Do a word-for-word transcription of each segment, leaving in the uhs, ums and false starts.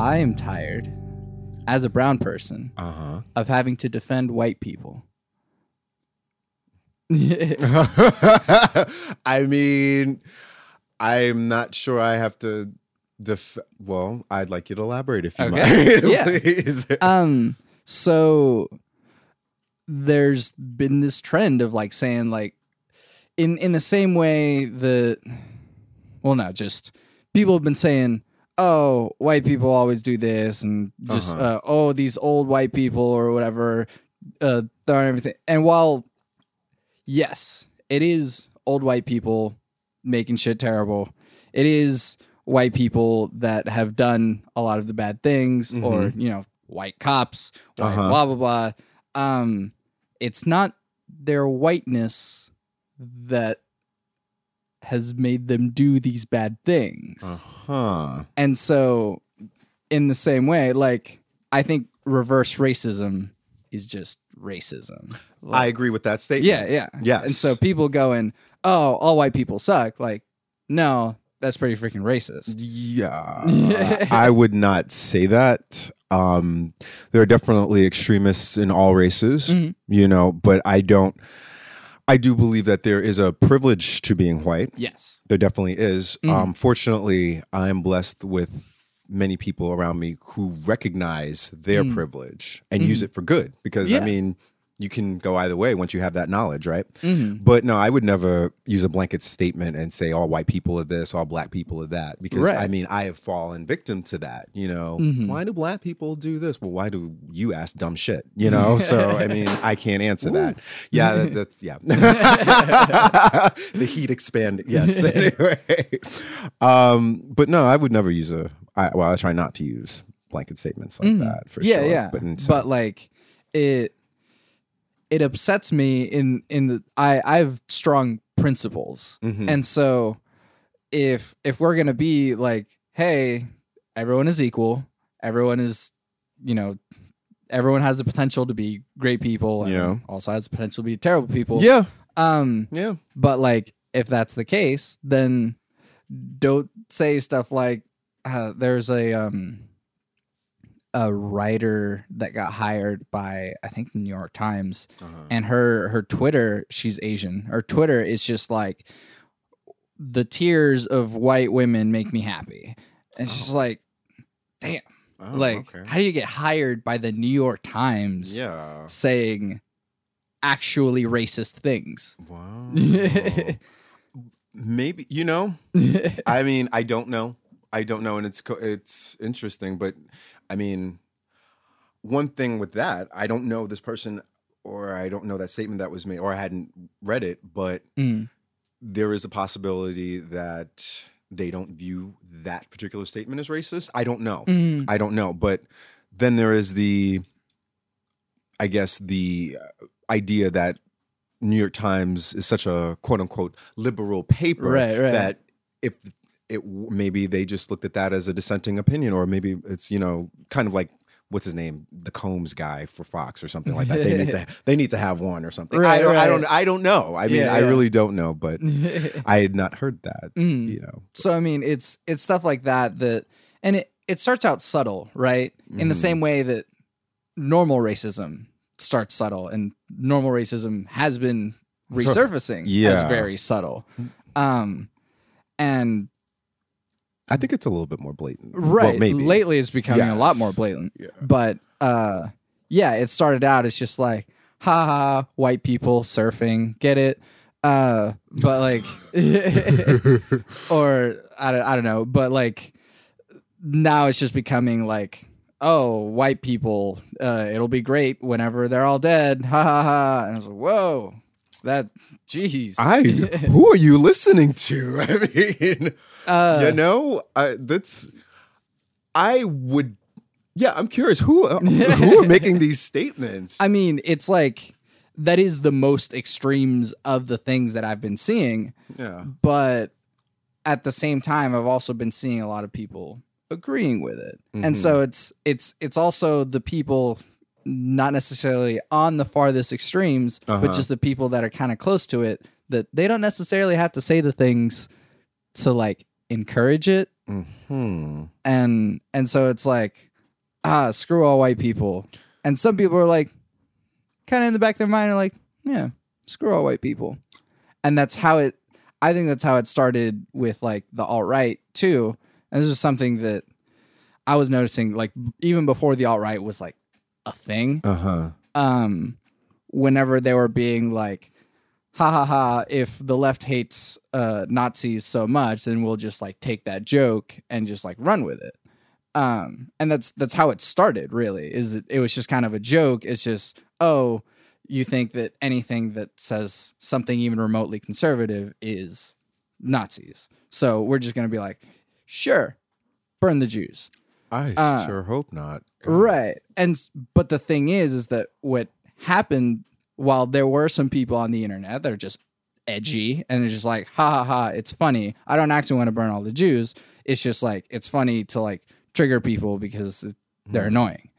I am tired, as a brown person, uh-huh. of having to defend white people. I mean, I'm not sure I have to def- well, I'd like you to elaborate if you okay. might. Yeah. Please. Um, so there's been this trend of like saying like in in the same way that well not just people have been saying, oh, white people always do this and just uh-huh. uh, oh, these old white people or whatever uh throwing everything. And while yes, it is old white people making shit terrible. It is white people that have done a lot of the bad things mm-hmm. or, you know, white cops, white uh-huh. blah, blah, blah. Um, it's not their whiteness that has made them do these bad things. Uh-huh. And so in the same way, like, I think reverse racism is just racism. Like, I agree with that statement. Yeah, yeah. Yes. And so people going, oh, all white people suck. Like, no, that's pretty freaking racist. Yeah. I would not say that. Um, there are definitely extremists in all races, mm-hmm. you know, but I don't, I do believe that there is a privilege to being white. Yes. There definitely is. Mm-hmm. Um, fortunately, I'm blessed with many people around me who recognize their mm. privilege and mm. use it for good because yeah. I mean, you can go either way once you have that knowledge, right? Mm-hmm. But no, I would never use a blanket statement and say all white people are this, all black people are that because right. I mean, I have fallen victim to that, you know, mm-hmm. why do black people do this? Well, why do you ask dumb shit, you know? So, I mean, I can't answer Ooh. That. Yeah, that, that's, yeah. The heat expanded, yes. Anyway, um, but no, I would never use a, I, well, I try not to use blanket statements like mm-hmm. that for yeah, sure. Yeah, yeah. But, but like, it... It upsets me in, in the I, I have strong principles. Mm-hmm. And so if if we're gonna be like, hey, everyone is equal, everyone is, you know, everyone has the potential to be great people and yeah. also has the potential to be terrible people. Yeah. Um yeah. But like if that's the case, then don't say stuff like uh, there's a um a writer that got hired by, I think, the New York Times. Uh-huh. And her, her Twitter, she's Asian. Her Twitter is just like, the tears of white women make me happy. And oh. she's like, damn. Oh, like, okay. How do you get hired by the New York Times yeah. saying actually racist things? Wow. Maybe, you know, I mean, I don't know. I don't know. And it's it's interesting, but I mean, one thing with that, I don't know this person or I don't know that statement that was made or I hadn't read it, but mm. there is a possibility that they don't view that particular statement as racist. I don't know. Mm. I don't know. But then there is the, I guess, the idea that New York Times is such a quote unquote liberal paper right, right. that if It, maybe they just looked at that as a dissenting opinion, or maybe it's, you know, kind of like, what's his name? The Combs guy for Fox or something like that. They need to, they need to have one or something. Right, I, don't, right. I don't I don't know. I mean, yeah, yeah. I really don't know, but I had not heard that, mm. you know. But. So, I mean, it's it's stuff like that that, and it, it starts out subtle, right? In mm. the same way that normal racism starts subtle, and normal racism has been resurfacing yeah. as very subtle. Um, and I think it's a little bit more blatant. Right. Well, maybe. Lately it's becoming yes. a lot more blatant. Yeah. But uh, yeah, it started out as just like, ha ha, white people surfing, get it? Uh, but like, or I don't, I don't know. But like now it's just becoming like, oh, white people, uh, it'll be great whenever they're all dead. Ha ha ha. And I was like, whoa, that, geez. I, who are you listening to? I mean... Uh, you know, I, that's, I would, yeah, I'm curious who, who are making these statements? I mean, it's like, that is the most extremes of the things that I've been seeing. Yeah. But at the same time, I've also been seeing a lot of people agreeing with it. Mm-hmm. And so it's, it's, it's also the people not necessarily on the farthest extremes, uh-huh. but just the people that are kind of close to it that they don't necessarily have to say the things to like encourage it. Mm-hmm. And and so it's like, ah, screw all white people. And some people are like, kind of in the back of their mind are like, yeah, screw all white people. And that's how it, I think that's how it started with like the alt-right too. And this is something that I was noticing like even before the alt-right was like a thing. Uh-huh. Um, whenever they were being like, ha ha ha, if the left hates uh, Nazis so much, then we'll just like take that joke and just like run with it. Um, and that's that's how it started, really, is that it was just kind of a joke. It's just, oh, you think that anything that says something even remotely conservative is Nazis. So we're just going to be like, sure, burn the Jews. I uh, sure hope not. God. Right. And but the thing is, is that what happened, while there were some people on the internet that are just edgy and they're just like, ha ha ha, it's funny. I don't actually want to burn all the Jews. It's just like, it's funny to like trigger people because they're mm. annoying.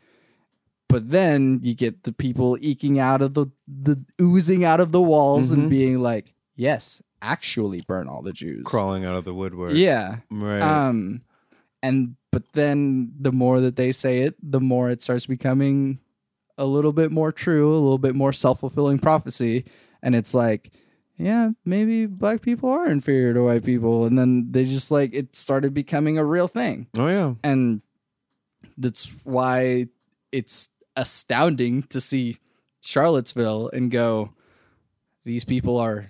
But then you get the people eking out of the, the oozing out of the walls mm-hmm. and being like, yes, actually burn all the Jews. Crawling out of the woodwork. Yeah. Right. Um, and, but then the more that they say it, the more it starts becoming a little bit more true, a little bit more self-fulfilling prophecy. And it's like, yeah, maybe black people are inferior to white people. And then they just like, it started becoming a real thing. Oh yeah. And that's why it's astounding to see Charlottesville and go, these people are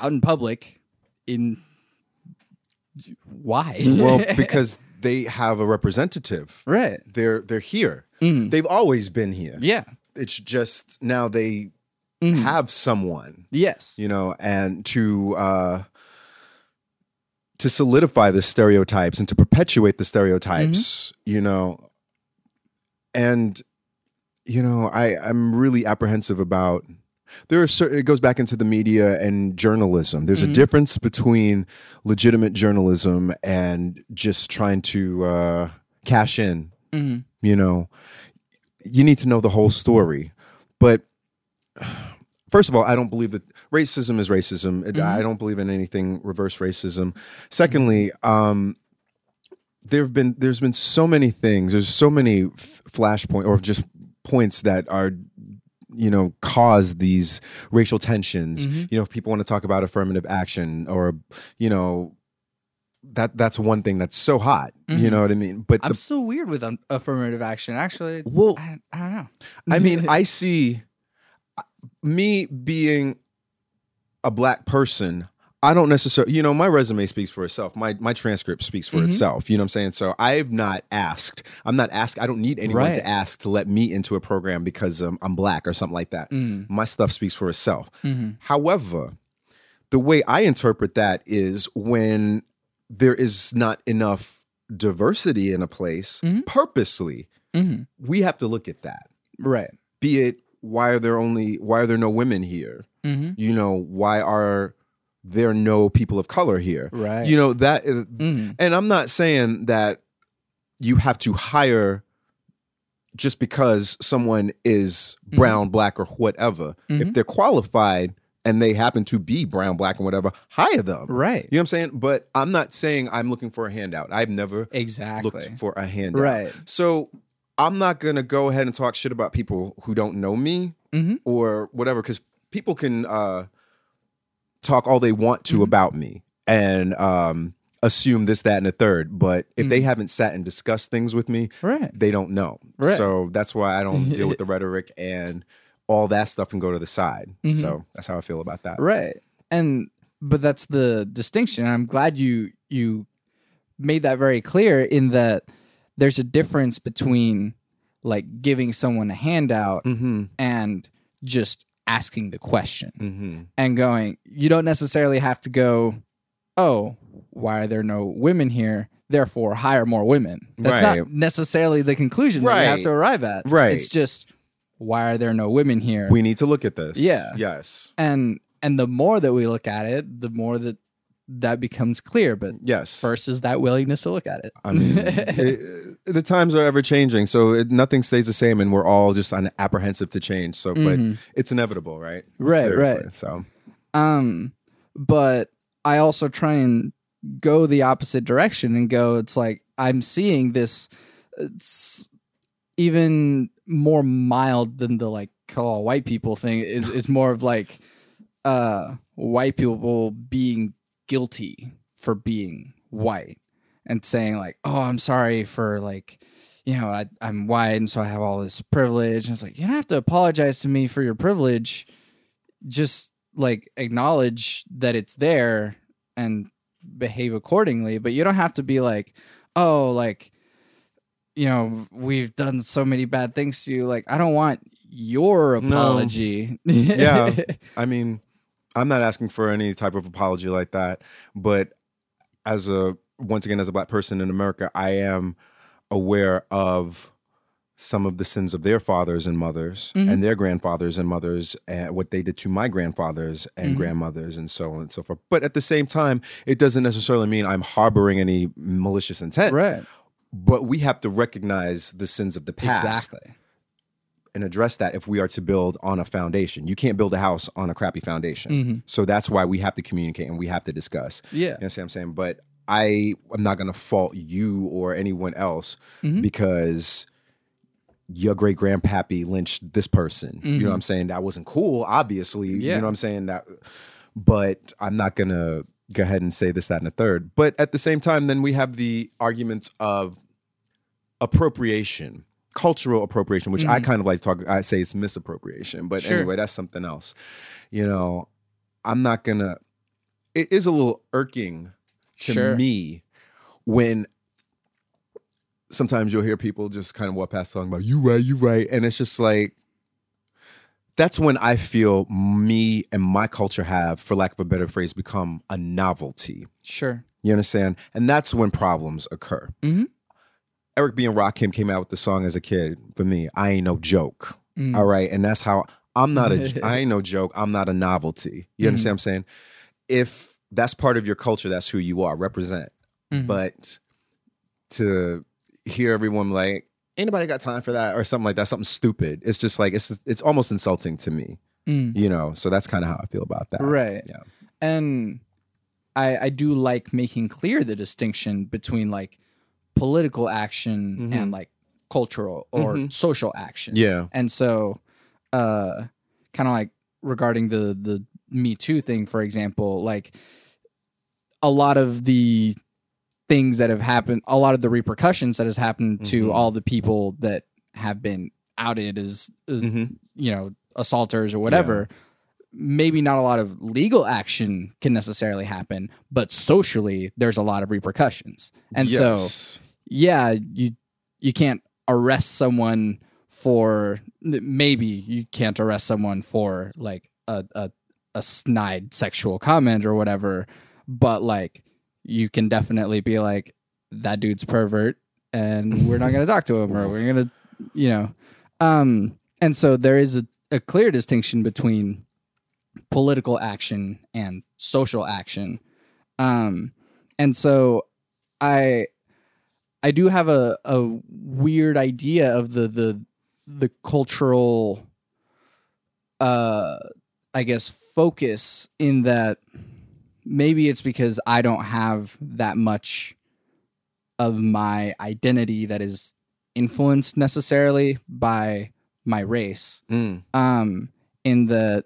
out in public. In why? Well, because they have a representative, right? They're they're here. Mm. They've always been here. Yeah, it's just now they mm. have someone. Yes, you know, and to uh, to solidify the stereotypes and to perpetuate the stereotypes, mm-hmm. you know. And, you know, I, I'm really apprehensive about, there are certain, it goes back into the media and journalism. There's mm-hmm. a difference between legitimate journalism and just trying to uh, cash in, mm-hmm. you know. You need to know the whole story. But first of all, I don't believe that racism is racism. Mm-hmm. I don't believe in anything reverse racism. Secondly, um, There've been there's been so many things. There's so many f- flashpoints or just points that are, you know, cause these racial tensions. Mm-hmm. You know, if people want to talk about affirmative action or, you know, that that's one thing that's so hot. Mm-hmm. You know what I mean? But I'm the, so weird with um, affirmative action. Actually, well, I, I don't know. I mean, I see me being a black person. I don't necessarily, you know, my resume speaks for itself. My my transcript speaks for mm-hmm. itself. You know what I'm saying? So I've not asked. I'm not asked. I don't need anyone right. to ask to let me into a program because um, I'm black or something like that. Mm. My stuff speaks for itself. Mm-hmm. However, the way I interpret that is when there is not enough diversity in a place mm-hmm. purposely, mm-hmm. we have to look at that. Right. Be it, why are there only, why are there no women here? Mm-hmm. You know, why are there are no people of color here. Right. You know, that, mm. and I'm not saying that you have to hire just because someone is brown, mm. black, or whatever. Mm-hmm. If they're qualified and they happen to be brown, black, and whatever, hire them. Right. You know what I'm saying? But I'm not saying I'm looking for a handout. I've never exactly looked for a handout. Right. So I'm not going to go ahead and talk shit about people who don't know me mm-hmm. or whatever, because people can, uh, talk all they want to mm-hmm. about me and um, assume this, that, and a third. But if mm-hmm. they haven't sat and discussed things with me, right. they don't know. Right. So that's why I don't deal with the rhetoric and all that stuff and go to the side. Mm-hmm. So that's how I feel about that. Right. And but that's the distinction. I'm glad you you made that very clear, in that there's a difference between like giving someone a handout mm-hmm. and just asking the question mm-hmm. and going, you don't necessarily have to go, oh, why are there no women here? Therefore, hire more women. That's right. Not necessarily the conclusion right. that you have to arrive at. Right. It's just, why are there no women here? We need to look at this. Yeah. Yes. And and the more that we look at it, the more that that becomes clear. But yes, first is that willingness to look at it. I mean, it, the times are ever changing, so it, nothing stays the same, and we're all just apprehensive to change. So, mm-hmm. but it's inevitable, right? Right, seriously, right. So, um, but I also try and go the opposite direction and go, it's like, I'm seeing this, it's even more mild than the like call white people thing is, is more of like uh, white people being guilty for being white and saying like, oh, I'm sorry for like, you know, I, I'm white and so I have all this privilege. And it's like, you don't have to apologize to me for your privilege. Just like acknowledge that it's there and behave accordingly. But you don't have to be like, oh, like, you know, we've done so many bad things to you. Like, I don't want your apology. No. Yeah. I mean, I'm not asking for any type of apology like that. But as a, once again, as a black person in America, I am aware of some of the sins of their fathers and mothers, mm-hmm. and their grandfathers and mothers, and what they did to my grandfathers and mm-hmm. grandmothers and so on and so forth. But at the same time, it doesn't necessarily mean I'm harboring any malicious intent. Right. But we have to recognize the sins of the past. Exactly. And address that if we are to build on a foundation. You can't build a house on a crappy foundation. Mm-hmm. So that's why we have to communicate and we have to discuss. Yeah. You know what I'm saying? But I am not going to fault you or anyone else mm-hmm. because your great grandpappy lynched this person. Mm-hmm. You know what I'm saying? That wasn't cool, obviously. Yeah. You know what I'm saying? That, but I'm not going to go ahead and say this, that, and a third. But at the same time, then we have the arguments of appropriation, cultural appropriation, which mm-hmm. I kind of like to talk, I say it's misappropriation. But sure. Anyway, that's something else. You know, I'm not going to, it is a little irking to sure. me when sometimes you'll hear people just kind of walk past talking about you right, you right. And it's just like, that's when I feel me and my culture have, for lack of a better phrase, become a novelty. Sure. You understand? And that's when problems occur. Mm-hmm. Eric B. and Rakim came out with the song as a kid, for me, I ain't no joke. Mm. All right. And that's how I'm not a, I ain't no joke. I'm not a novelty. You mm-hmm. understand what I'm saying? If that's part of your culture, that's who you are, represent. Mm-hmm. But to hear everyone like, anybody got time for that or something like that, something stupid. It's just like, it's it's almost insulting to me, mm. you know? So that's kind of how I feel about that. Right. Yeah. And I, I do like making clear the distinction between like political action mm-hmm. and like cultural or mm-hmm. social action. Yeah. And so uh, kind of like regarding the the Me Too thing, for example, like a lot of the things that have happened, a lot of the repercussions that has happened to mm-hmm. all the people that have been outed as, as mm-hmm. you know, assaulters or whatever, yeah. maybe not a lot of legal action can necessarily happen, but socially there's a lot of repercussions. And yes. so, yeah, you, you can't arrest someone for, maybe you can't arrest someone for like a, a, a snide sexual comment or whatever, but like you can definitely be like, that dude's pervert and we're not going to talk to him, or we're going to, you know, um, and so there is a, a clear distinction between political action and social action. Um, and so I, I do have a, a weird idea of the, the, the cultural, uh, I guess, focus, in that maybe it's because I don't have that much of my identity that is influenced necessarily by my race. Mm. Um, in the,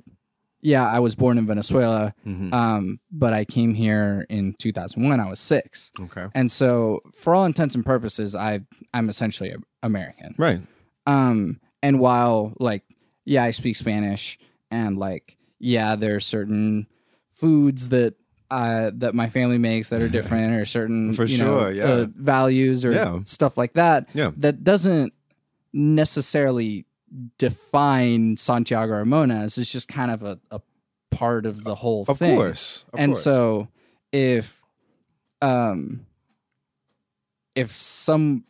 yeah, I was born in Venezuela, mm-hmm. um, but I came here in two thousand one. I was six. Okay. And so for all intents and purposes, I, I'm essentially American. Right. Um, and while like, yeah, I speak Spanish and like, yeah, there are certain foods that uh, that my family makes that are different, or certain For you sure, know, yeah. uh, values or yeah. stuff like that. Yeah. That doesn't necessarily define Santiago Ramones. It's just kind of a, a part of the whole of thing. Of course. Of and course. So if um if some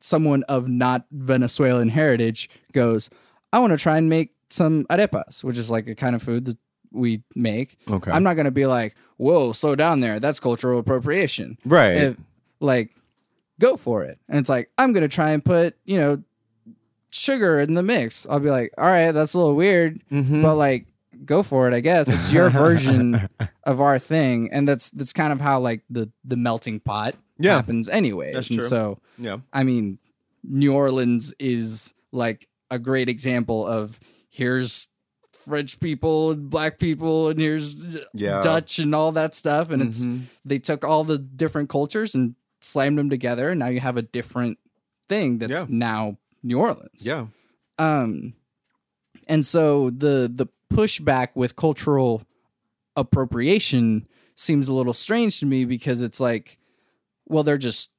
someone of not Venezuelan heritage goes, I want to try and make some arepas, which is like a kind of food that we make. Okay. I'm not going to be like, whoa, slow down there. That's cultural appropriation. Right. If, like, go for it. And it's like, I'm going to try and put, you know, sugar in the mix. I'll be like, all right, that's a little weird, mm-hmm. but like, go for it, I guess. It's your version of our thing. And that's that's kind of how like the, the melting pot yeah. happens anyways. That's and true. So yeah. I mean, New Orleans is like a great example of here's French people and black people and here's yeah. Dutch and all that stuff. And mm-hmm. it's they took all the different cultures and slammed them together, and now you have a different thing that's yeah. now New Orleans. Yeah. Um and so the the pushback with cultural appropriation seems a little strange to me, because it's like, well, they're just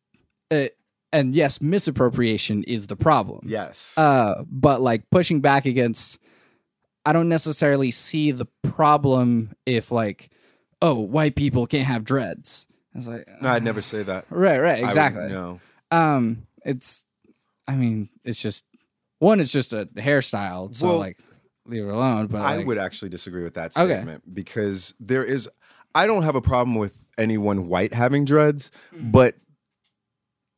uh, and yes, misappropriation is the problem. Yes. Uh but like pushing back against, I don't necessarily see the problem if like, oh, white people can't have dreads. I was like, no, I'd never say that. Right, right, exactly. Would, no. Um, it's, I mean, it's just one. It's just a hairstyle, so well, like, leave it alone. But I like, would actually disagree with that statement okay. because there is, I don't have a problem with anyone white having dreads, mm-hmm. but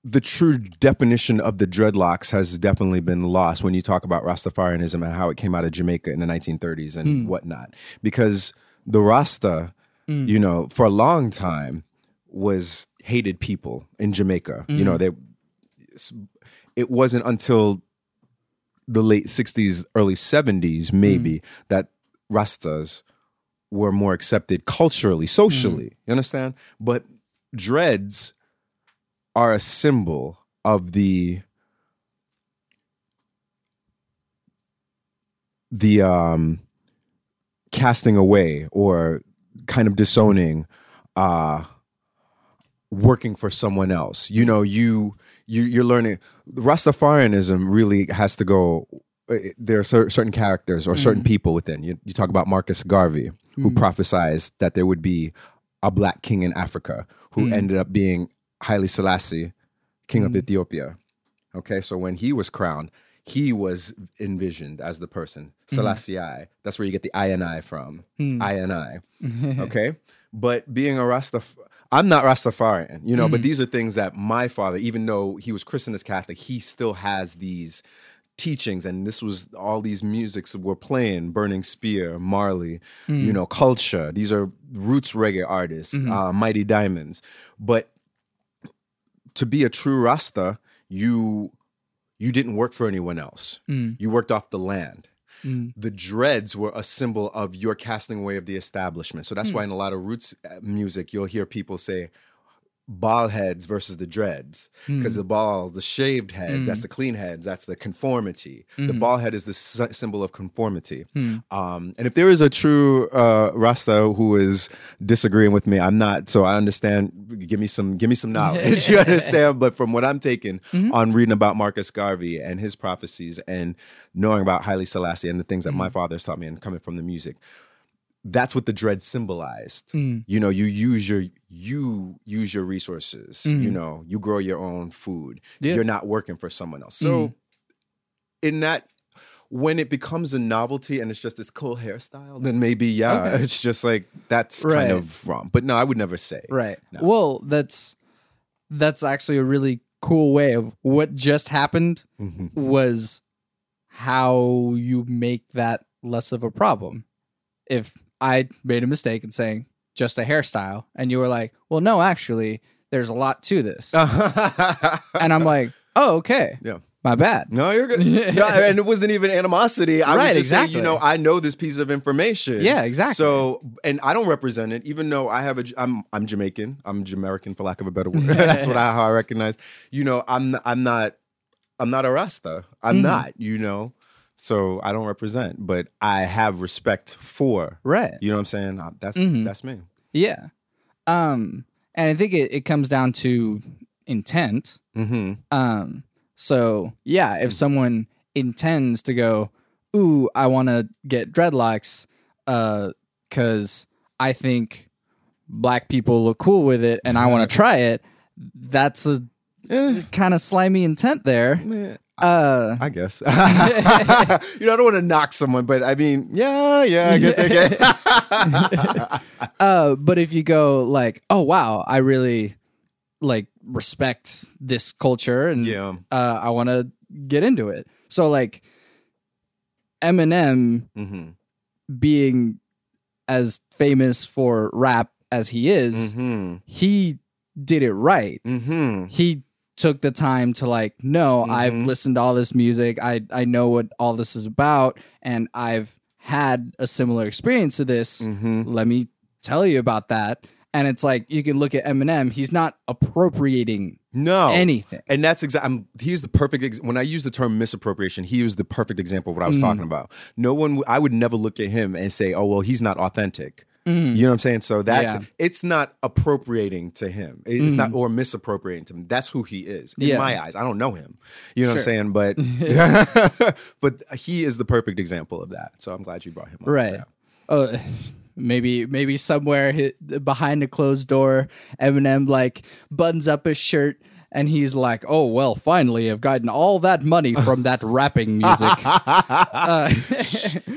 the true definition of the dreadlocks has definitely been lost when you talk about Rastafarianism and how it came out of Jamaica in the nineteen thirties and mm. whatnot. Because the Rasta, mm. you know, for a long time was hated people in Jamaica. Mm. You know, they. It wasn't until the late sixties, early seventies, maybe, mm. that Rastas were more accepted culturally, socially. Mm. You understand? But dreads are a symbol of the the um, casting away or kind of disowning, uh, working for someone else. You know, you you you're learning Rastafarianism really has to go. There are cer- certain characters or mm. certain people within. You, you talk about Marcus Garvey, who mm. prophesized that there would be a black king in Africa, who mm. ended up being Haile Selassie, king mm. of Ethiopia. Okay, so when he was crowned, he was envisioned as the person. Mm. Selassie I. That's where you get the I and I from. Mm. I and I. Okay? But being a Rastaf... I'm not Rastafarian, you know, mm. but these are things that my father, even though he was christened as Catholic, he still has these teachings, and this was all these musics were playing, Burning Spear, Marley, mm. you know, Culture. These are roots reggae artists, mm-hmm. uh, Mighty Diamonds. But to be a true Rasta, you you didn't work for anyone else. Mm. You worked off the land. Mm. The dreads were a symbol of your casting away of the establishment. So that's mm. why in a lot of roots music, you'll hear people say bald heads versus the dreads. Because mm. the bald, the shaved head, mm. that's the clean heads, that's the conformity. Mm. The bald head is the symbol of conformity. Mm. Um, and if there is a true uh, Rasta who is disagreeing with me, I'm not, so I understand, give me some, give me some knowledge, you understand? But from what I'm taking mm-hmm. on reading about Marcus Garvey and his prophecies and knowing about Haile Selassie and the things that mm-hmm. my father's taught me and coming from the music, that's what the dread symbolized. Mm. You know, you use your you use your resources. Mm. You know, you grow your own food. Yep. You're not working for someone else. So mm. in that, when it becomes a novelty and it's just this cool hairstyle, then maybe, yeah, okay. it's just like, that's right. kind of wrong. But no, I would never say. Right. No. Well, that's that's actually a really cool way of what just happened mm-hmm. was how you make that less of a problem. If I made a mistake in saying just a hairstyle, and you were like, well, no, actually, there's a lot to this. And I'm like, oh, okay. Yeah. My bad. No, you're good. No, and it wasn't even animosity. I right, was just exactly. saying, you know, I know this piece of information. Yeah, exactly. So, and I don't represent it, even though I have a, I'm, I'm Jamaican. I'm Jamaican, for lack of a better word. That's what I, how I recognize. You know, I'm, I'm not, I'm not a Rasta. I'm mm-hmm. not, you know. So I don't represent, but I have respect for. Right. You know what I'm saying? That's mm-hmm. that's me. Yeah. Um, and I think it, it comes down to intent. Mm-hmm. Um, so, yeah, if someone intends to go, ooh, I want to get dreadlocks because uh, I think black people look cool with it and I want to try it, that's a eh. kind of slimy intent there. Yeah. Uh, I guess. You know, I don't want to knock someone, but I mean, yeah, yeah, I guess I can. uh, but if you go like, oh, wow, I really like respect this culture and yeah. uh, I want to get into it. So like Eminem mm-hmm. being as famous for rap as he is, mm-hmm. he did it right. Mm-hmm. He took the time to like, no, mm-hmm. I've listened to all this music. I, I know what all this is about. And I've had a similar experience to this. Mm-hmm. Let me tell you about that. And it's like, you can look at Eminem. He's not appropriating no anything. And that's exactly, he's the perfect, ex- when I use the term misappropriation, he was the perfect example of what I was mm. talking about. No one, w- I would never look at him and say, oh, well, he's not authentic. Mm. You know what I'm saying? So that's, yeah. it's not appropriating to him. It's mm. not, or misappropriating to him. That's who he is in yeah. my eyes. I don't know him. You know sure. what I'm saying? But, but he is the perfect example of that. So I'm glad you brought him up. Right. Oh, Maybe maybe somewhere behind a closed door, Eminem like buttons up his shirt and he's like, oh, well, finally, I've gotten all that money from that rapping music. uh,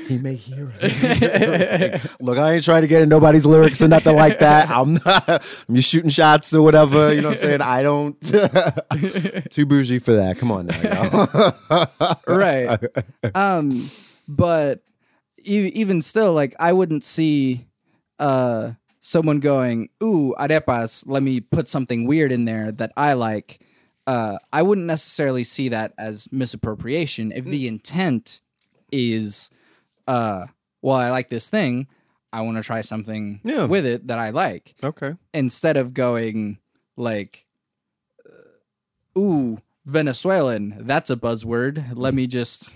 he may hear it. Like, look, I ain't trying to get in nobody's lyrics or nothing like that. I'm not I'm just shooting shots or whatever. You know what I'm saying? I don't. Too bougie for that. Come on now, y'all. Right. Um, but... Even still, like, I wouldn't see uh, someone going, ooh, arepas, let me put something weird in there that I like. Uh, I wouldn't necessarily see that as misappropriation. If the intent is, uh, well, I like this thing, I want to try something yeah. with it that I like. Okay. Instead of going, like, ooh, Venezuelan, that's a buzzword. Let me just...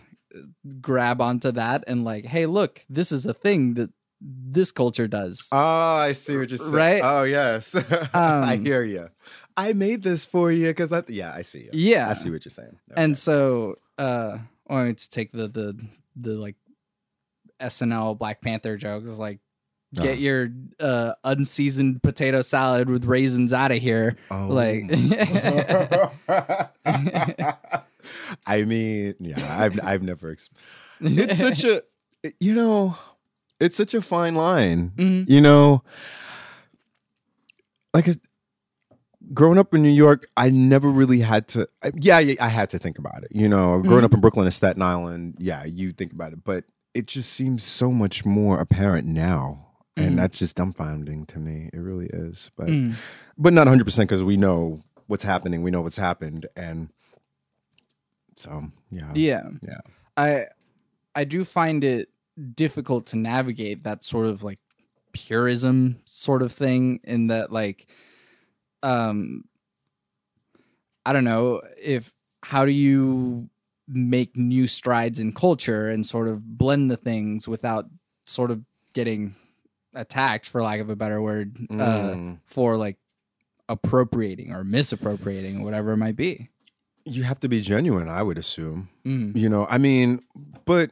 grab onto that and like, hey, look, this is a thing that this culture does. Oh, I see what you're saying. Right? Oh, yes. Um, I hear you. I made this for you because that. Yeah, I see you. Yeah, I see what you're saying. Okay. And so, uh, I wanted to take the the the like S N L Black Panther joke. It's like, get uh. your uh, unseasoned potato salad with raisins out of here. Oh. Like. I mean, yeah, I've I've never. Exp- it's such a, you know, it's such a fine line. Mm-hmm. You know, like a, growing up in New York, I never really had to. Yeah, I had to think about it. You know, growing mm-hmm. up in Brooklyn and Staten Island, yeah, you think about it, but it just seems so much more apparent now. Mm-hmm. And that's just dumbfounding to me. It really is, but mm-hmm. but not one hundred percent because we know what's happening. We know what's happened, and. So, yeah. Yeah. Yeah. I I do find it difficult to navigate that sort of like purism sort of thing in that like um I don't know if how do you make new strides in culture and sort of blend the things without sort of getting attacked, for lack of a better word, mm. uh, for like appropriating or misappropriating or whatever it might be. You have to be genuine, I would assume. Mm. You know, I mean, but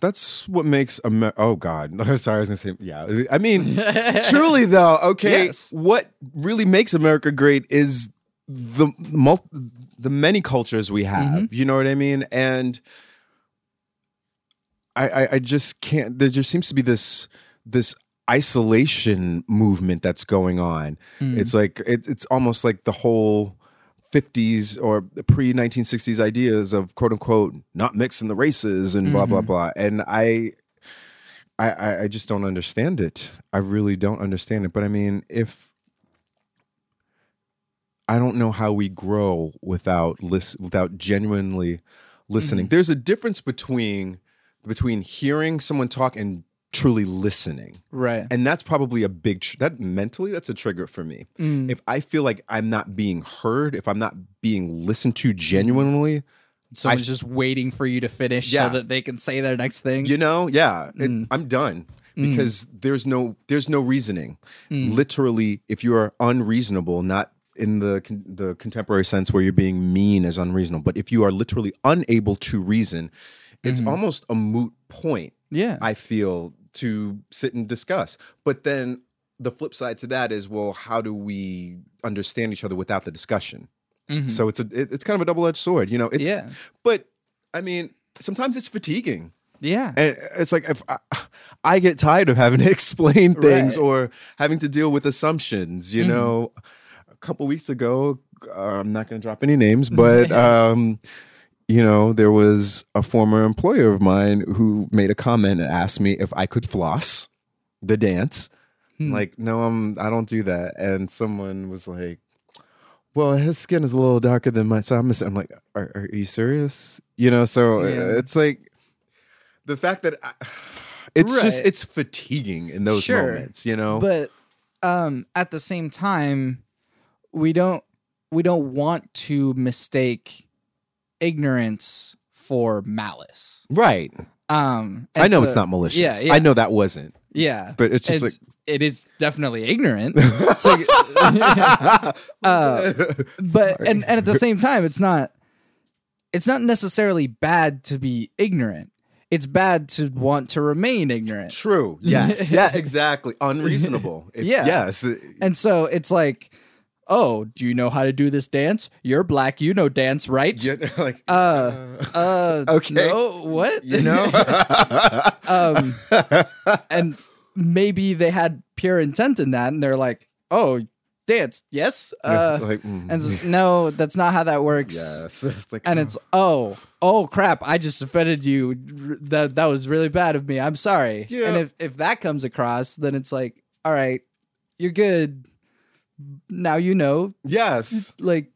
that's what makes Amer- oh God, sorry, I was gonna say yeah. I mean, truly though, okay, yes. What really makes America great is the mul- the many cultures we have. Mm-hmm. You know what I mean? And I, I I just can't. There just seems to be this this. isolation movement that's going on. Mm. It's like it, it's almost like the whole. fifties or pre nineteen sixties ideas of quote unquote not mixing the races and blah mm-hmm. blah blah, and I, I, I just don't understand it. I really don't understand it. But I mean, if I don't know how we grow without lis- without genuinely listening. Mm-hmm. There's a difference between between hearing someone talk and truly listening, right? And that's probably a big tr- that mentally that's a trigger for me. Mm. If I feel like I'm not being heard, if I'm not being listened to genuinely, someone's I, just waiting for you to finish yeah. so that they can say their next thing. You know, yeah, it, mm. I'm done because mm. there's no there's no reasoning. Mm. Literally, if you are unreasonable, not in the the contemporary sense where you're being mean as unreasonable, but if you are literally unable to reason, it's mm. almost a moot point. Yeah, I feel. To sit and discuss. But then the flip side to that is, well, how do we understand each other without the discussion? Mm-hmm. So it's a it, it's kind of a double-edged sword, you know. It's yeah. But I mean, sometimes it's fatiguing. Yeah. And it's like if I, I get tired of having to explain things right. or having to deal with assumptions, you mm-hmm. know. A couple weeks ago, uh, I'm not going to drop any names, but um you know, there was a former employer of mine who made a comment and asked me if I could floss. the dance. Hmm. Like, no, I'm, I don't do that. And someone was like, well, his skin is a little darker than mine. So I'm, I'm like, are, are you serious? You know, so yeah. it's like the fact that I, it's right. just, it's fatiguing in those sure. moments, you know? But um, at the same time, we don't, we don't want to mistake ignorance for malice. Right. Um, I know so, it's not malicious. Yeah, yeah. I know that wasn't. Yeah. But it's just it's, like. It is definitely ignorant. It's like, yeah. uh, but, and, and at the same time, it's not, it's not necessarily bad to be ignorant. It's bad to want to remain ignorant. True. Yes. Yeah, exactly. Unreasonable. It, yeah. Yes. And so it's like, oh, do you know how to do this dance? You're black, you know dance, right? Yeah, like, uh, uh, okay. No, what? You know? um, and maybe they had pure intent in that, and they're like, oh, dance, yes? Uh, yeah, like, mm. And so, no, that's not how that works. Yes. It's like, and oh. it's, oh, oh, crap, I just offended you. That, that was really bad of me. I'm sorry. Yeah. And if, if that comes across, then it's like, all right, you're good. Now you know. Yes. Like,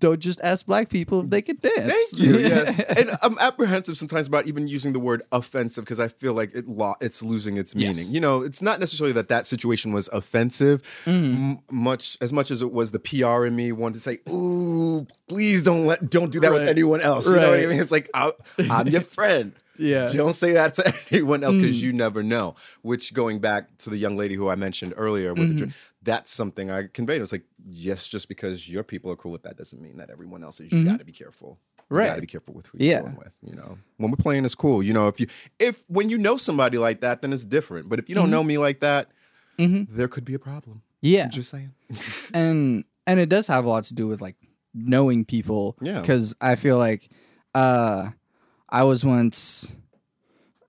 don't just ask black people if they can dance. Thank you. Yes. And I'm apprehensive sometimes about even using the word offensive because I feel like it lo- it's losing its meaning. Yes. You know, it's not necessarily that that situation was offensive, mm. m- much as much as it was the P R in me wanted to say, ooh, please don't let don't do that right. with anyone else. You right. know what I mean? It's like, I'm, I'm your friend. Yeah. Don't say that to anyone else because mm. you never know. Which, going back to the young lady who I mentioned earlier, with mm-hmm. the drink, that's something I conveyed. It was like, yes, just because your people are cool with that doesn't mean that everyone else is. You mm-hmm. got to be careful. Right. You got to be careful with who you're yeah. dealing with. You know, when we're playing, it's cool. You know, if you if when you know somebody like that, then it's different. But if you don't mm-hmm. know me like that, mm-hmm. there could be a problem. Yeah. I'm just saying. and and it does have a lot to do with like knowing people. Yeah. Because I feel like. Uh, I was once,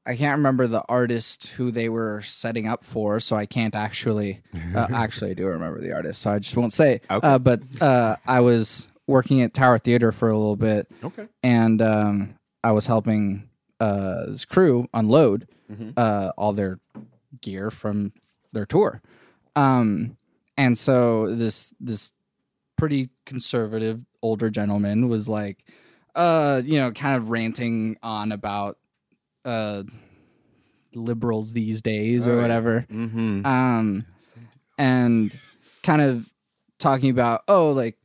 I can't remember the artist who they were setting up for, so I can't actually, uh, actually I do remember the artist, so I just won't say. Okay. Uh, but uh, I was working at Tower Theater for a little bit, okay, and um, I was helping uh, this crew unload mm-hmm. uh, all their gear from their tour. Um, and so this this pretty conservative older gentleman was like, Uh, you know, kind of ranting on about uh, liberals these days or right. whatever. Mm-hmm. Um, and kind of talking about, oh, like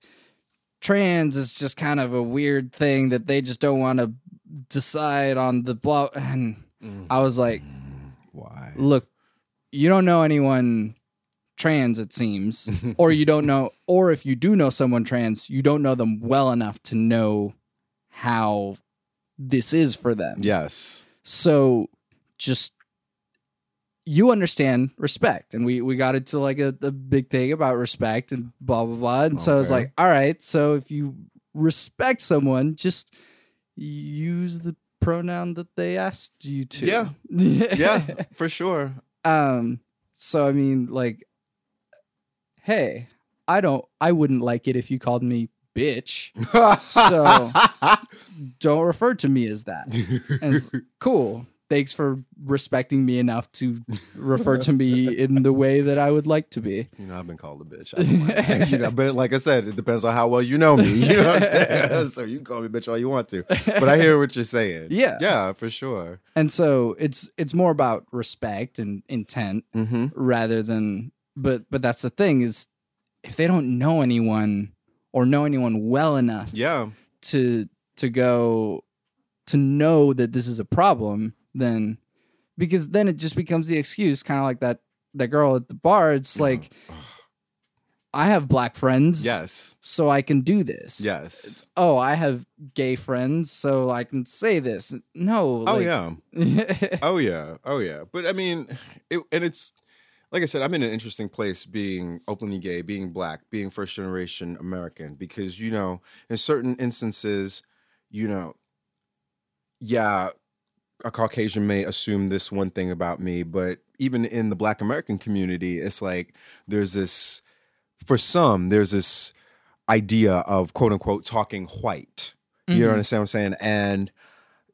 trans is just kind of a weird thing that they just don't want to decide on the blah. And mm-hmm. I was like, why? Look, you don't know anyone trans, it seems, or you don't know, or if you do know someone trans, you don't know them well enough to know how this is for them. Yes. So just, you understand respect. And we, we got into like a, a big thing about respect and blah, blah, blah. And okay. so I was like, all right, so if you respect someone, just use the pronoun that they asked you to. Yeah. Yeah, for sure. Um. So, I mean, like, hey, I don't, I wouldn't like it if you called me bitch, so don't refer to me as that. And it's cool. Thanks for respecting me enough to refer to me in the way that I would like to be. You know, I've been called a bitch. I don't like that. You know, but like I said, it depends on how well you know me. You know what I'm saying? So you can call me bitch all you want to, but I hear what you're saying. Yeah, yeah, for sure. And so it's it's more about respect and intent mm-hmm. rather than. But but that's the thing is, if they don't know anyone. Or know anyone well enough yeah. to to go to know that this is a problem, then because then it just becomes the excuse, kind of like that, that girl at the bar. It's yeah. like, I have black friends, yes, so I can do this. Yes. It's, oh, I have gay friends, so I can say this. No. Oh, like, yeah. oh, yeah. Oh, yeah. But I mean, it, and it's... Like I said, I'm in an interesting place being openly gay, being black, being first generation American, because, you know, in certain instances, you know, yeah, a Caucasian may assume this one thing about me, but even in the black American community, it's like there's this, for some, there's this idea of, quote unquote, talking white. Mm-hmm. You understand what I'm saying? And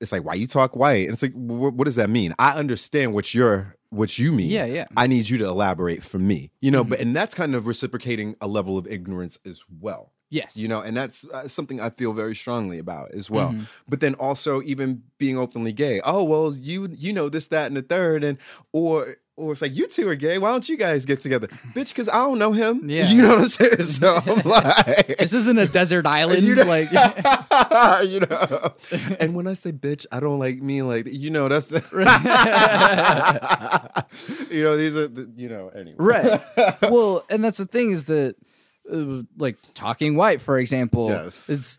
it's like, why you talk white? And it's like, wh- what does that mean? I understand what you're what you mean. Yeah, yeah. I need you to elaborate for me, you know, mm-hmm. but and that's kind of reciprocating a level of ignorance as well. Yes. You know, and that's uh, something I feel very strongly about as well. Mm-hmm. But then also even being openly gay. Oh, well, you you know this, that, and the third. And or or it's like, you two are gay. Why don't you guys get together? Bitch, because I don't know him. Yeah. You know what I'm saying? So I'm like. This isn't a desert island. You know, like, you know. And when I say bitch, I don't like mean like, you know, that's. You know, these are, the, you know, anyway. Right. Well, and that's the thing is that. Like talking white, for example. Yes. It's,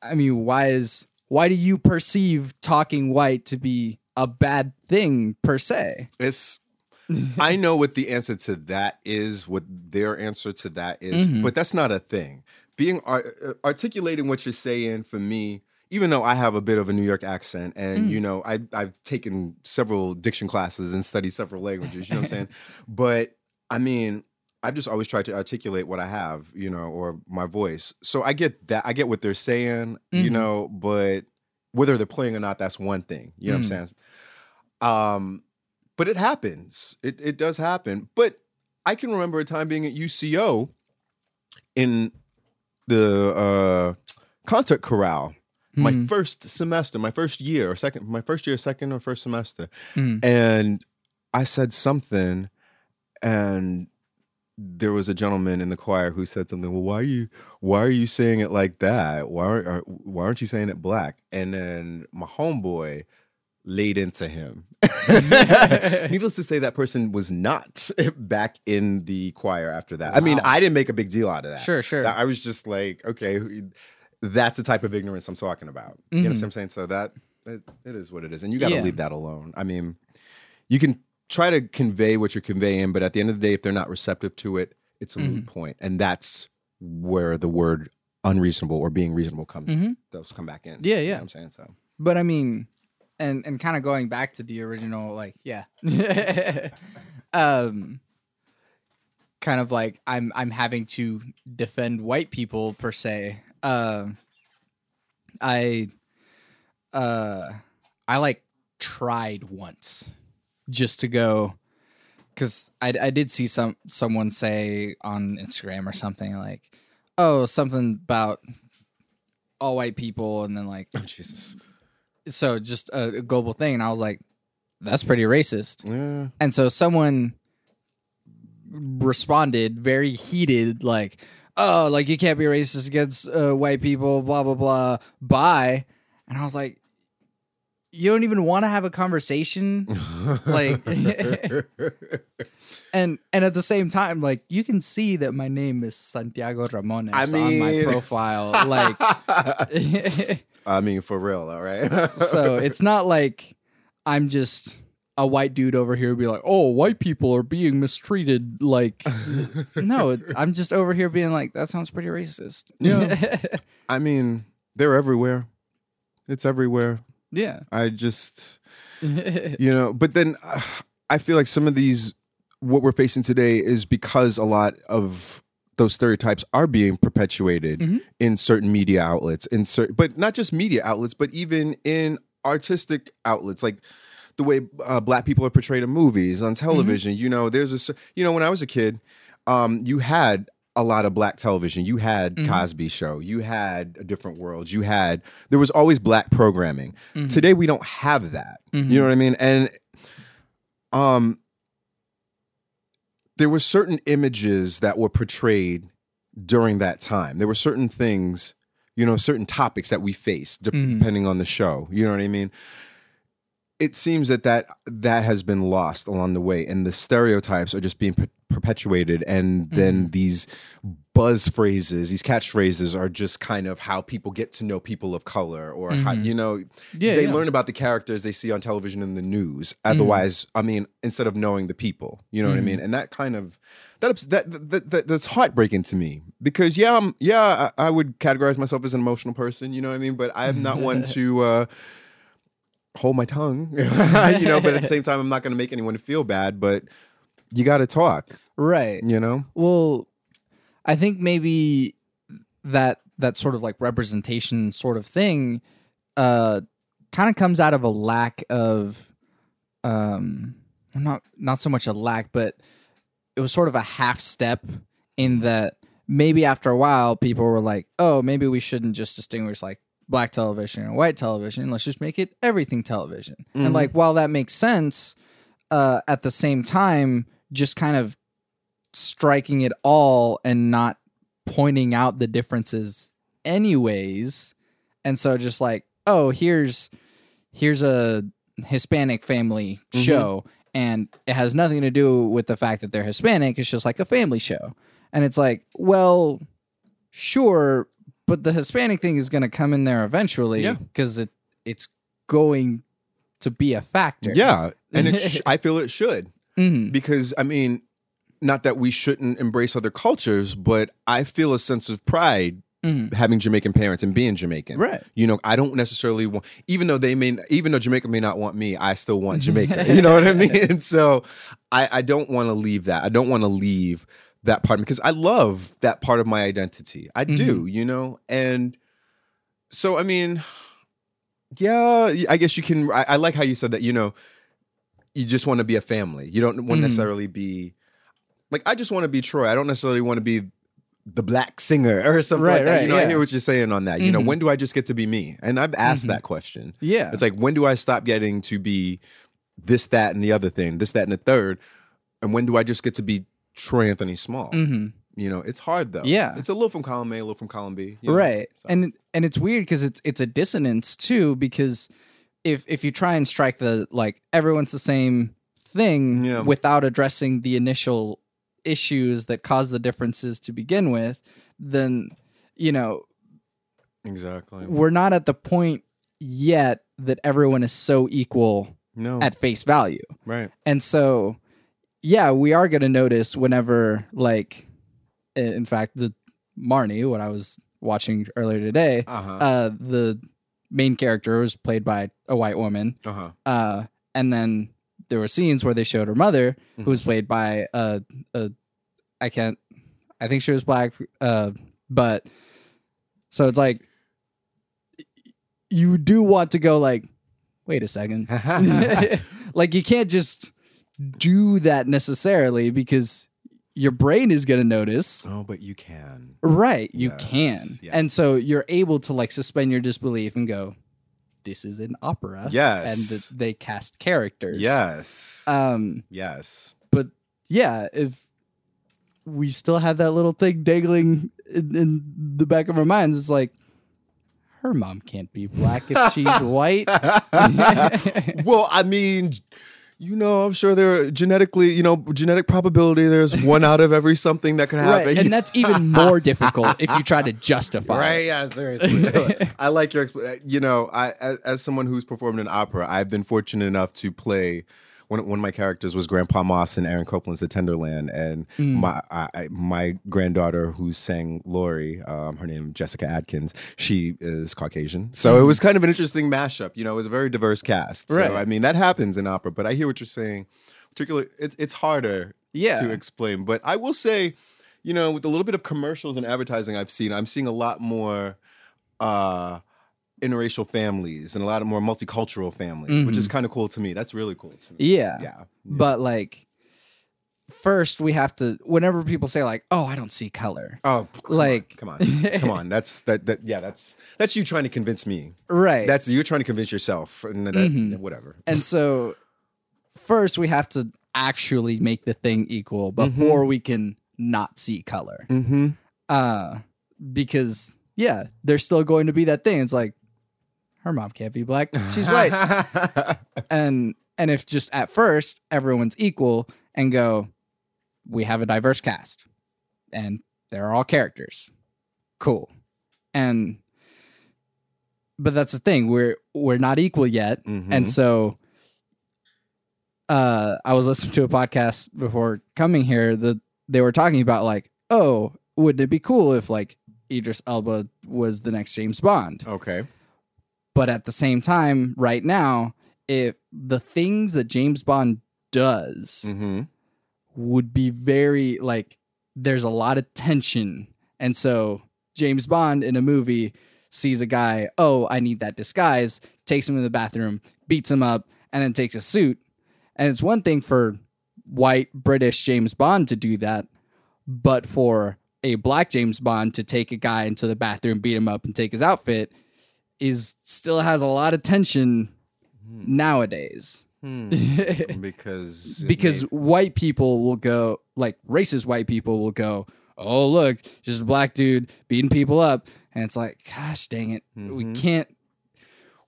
I mean, why is why do you perceive talking white to be a bad thing per se? It's, I know what the answer to that is, what their answer to that is, mm-hmm. but that's not a thing. Being art- articulating what you're saying for me, even though I have a bit of a New York accent and, mm. you know, I, I've taken several diction classes and studied several languages, you know what I'm saying? But I mean, I've just always tried to articulate what I have, you know, or my voice. So I get that. I get what they're saying, mm-hmm. you know, but whether they're playing or not, that's one thing. You know mm-hmm. what I'm saying? Um, but it happens. It it does happen. But I can remember a time being at U C O in the uh, concert corral, mm-hmm. my first semester, my first year or second, my first year, second or first semester. Mm-hmm. And I said something and there was a gentleman in the choir who said something. Well, why are you, why are you saying it like that? Why aren't, why aren't you saying it black? And then my homeboy laid into him. Needless to say, that person was not back in the choir after that. Wow. I mean, I didn't make a big deal out of that. Sure, sure. I was just like, okay, that's the type of ignorance I'm talking about. Mm-hmm. You know what I'm saying? So that it, it is what it is, and you got to yeah. leave that alone. I mean, you can try to convey what you're conveying, but at the end of the day, if they're not receptive to it, it's a mm-hmm. moot point. And that's where the word unreasonable or being reasonable comes, mm-hmm. those come back in. Yeah, yeah. You know what I'm saying? So, but I mean, and, and kind of going back to the original, like, yeah. um, kind of like I'm, I'm having to defend white people per se. Uh, I, uh, I like tried once. Just to go, because I, I did see some someone say on Instagram or something like, oh, something about all white people, and then like, oh, Jesus. So just a, a global thing, and I was like, that's pretty racist. Yeah. And so someone responded very heated, like, oh, like you can't be racist against uh, white people, blah, blah, blah, bye. And I was like, you don't even want to have a conversation, like, and and at the same time, like, you can see that my name is Santiago Ramones I mean... on my profile, like, I mean, for real, all right. So it's not like I'm just a white dude over here be like, oh, white people are being mistreated, like, no, I'm just over here being like, that sounds pretty racist. Yeah, I mean, they're everywhere. It's everywhere. Yeah, I just, you know, but then uh, I feel like some of these, what we're facing today is because a lot of those stereotypes are being perpetuated mm-hmm. in certain media outlets, in certain, but not just media outlets, but even in artistic outlets, like the way uh, black people are portrayed in movies, on television, mm-hmm. you know, there's a, you know, when I was a kid, um, you had a lot of black television. You had mm-hmm. Cosby Show. You had A Different World. You had, there was always black programming. Mm-hmm. Today we don't have that. Mm-hmm. You know what I mean? And um, there were certain images that were portrayed during that time. There were certain things, you know, certain topics that we faced de- mm-hmm. depending on the show. You know what I mean? It seems that, that that has been lost along the way, and the stereotypes are just being per- perpetuated, and then mm. these buzz phrases, these catchphrases are just kind of how people get to know people of color, or mm-hmm. how, you know, yeah, they yeah. learn about the characters they see on television and the news. Otherwise, mm-hmm. I mean, instead of knowing the people, you know mm-hmm. what I mean? And that kind of, that, that, that, that that's heartbreaking to me, because yeah, I'm, yeah, I, I would categorize myself as an emotional person, you know what I mean? But I'm not one to... Uh, hold my tongue, you know, but at the same time, I'm not going to make anyone feel bad, but you got to talk. Right. You know? Well, I think maybe that, that sort of like representation sort of thing, uh, kind of comes out of a lack of, um, not not so much a lack, but it was sort of a half step in that maybe after a while people were like, oh, maybe we shouldn't just distinguish like black television and white television. Let's just make it everything television. Mm-hmm. And like, while that makes sense, uh, at the same time, just kind of striking it all and not pointing out the differences anyways. And so just like, oh, here's, here's a Hispanic family mm-hmm. show. And it has nothing to do with the fact that they're Hispanic. It's just like a family show. And it's like, well, sure, but the Hispanic thing is going to come in there eventually because yeah. it it's going to be a factor. Yeah, and it sh- I feel it should. Mm-hmm. Because, I mean, not that we shouldn't embrace other cultures, but I feel a sense of pride mm-hmm. having Jamaican parents and being Jamaican. Right. You know, I don't necessarily want, even though they may, even though Jamaica may not want me, I still want Jamaica. You know what I mean? And so I, I don't want to leave that. I don't want to leave that part of me because I love that part of my identity. I mm-hmm. do, you know? And so, I mean, yeah, I guess you can, I, I like how you said that, you know, you just want to be a family. You don't want to mm-hmm. necessarily be, like, I just want to be Troy. I don't necessarily want to be the black singer or something right, like that. Right, you know, yeah. I hear what you're saying on that. Mm-hmm. You know, when do I just get to be me? And I've asked mm-hmm. that question. Yeah. It's like, when do I stop getting to be this, that, and the other thing, this, that, and the third? And when do I just get to be Troy Anthony Small? Mm-hmm. You know, it's hard though. Yeah. It's a little from column A, a little from column B. You know? Right. So. And and it's weird because it's it's a dissonance too, because if if you try and strike the, like, everyone's the same thing yeah. without addressing the initial issues that cause the differences to begin with, then, you know, exactly, we're not at the point yet that everyone is so equal no. at face value. Right. And so, yeah, we are going to notice whenever, like, in fact, the Marnie, what I was watching earlier today, uh-huh. uh, the main character was played by a white woman. Uh-huh. Uh, and then there were scenes where they showed her mother, who was played by a, a, I can't, I think she was black, uh, but so it's like you do want to go like, wait a second, like you can't just do that necessarily because your brain is going to notice. Oh, but you can, right? You yes, can, yes. And so you're able to like suspend your disbelief and go, this is an opera. Yes. And they cast characters. Yes. Um, yes. But yeah, if we still have that little thing dangling in, in the back of our minds, it's like, her mom can't be black if she's white. Well, I mean, you know, I'm sure there are genetically, you know, genetic probability there's one out of every something that could happen. Right. And that's even more difficult if you try to justify right? it. Yeah, seriously. I like your, expl- you know, I as, as someone who's performed in opera, I've been fortunate enough to play, one, one of my characters was Grandpa Moss in Aaron Copland's The Tenderland. And mm. my I, my granddaughter who sang Lori, um, her name Jessica Adkins, she is Caucasian. So mm. it was kind of an interesting mashup. You know, it was a very diverse cast. Right. So, I mean, that happens in opera. But I hear what you're saying. Particularly, it's, it's harder yeah. to explain. But I will say, you know, with a little bit of commercials and advertising I've seen, I'm seeing a lot more uh, interracial families and a lot of more multicultural families, mm-hmm. which is kind of cool to me. That's really cool to me. Yeah. Yeah. But like, first we have to, whenever people say like, oh, I don't see color. Oh, come like, on, come on, come on. That's that, that, yeah, that's, that's you trying to convince me. Right. That's you're trying to convince yourself and that, mm-hmm. whatever. And so first we have to actually make the thing equal before mm-hmm. we can not see color. Mm-hmm. Uh, because yeah, there's still going to be that thing. It's like, her mom can't be black. She's white. and and if just at first everyone's equal and go, we have a diverse cast and they're all characters. Cool. And but that's the thing. We're we're not equal yet. Mm-hmm. And so uh, I was listening to a podcast before coming here that they were talking about like, oh, wouldn't it be cool if like Idris Elba was the next James Bond? Okay. But at the same time, right now, if the things that James Bond does mm-hmm. would be very, like, there's a lot of tension. And so James Bond in a movie sees a guy, oh, I need that disguise, takes him to the bathroom, beats him up, and then takes a suit. And it's one thing for white British James Bond to do that, but for a black James Bond to take a guy into the bathroom, beat him up, and take his outfit is still has a lot of tension hmm. nowadays. Hmm. because because made- white people will go, like racist white people will go, oh, look, just a black dude beating people up. And it's like, gosh, dang it. Mm-hmm. We can't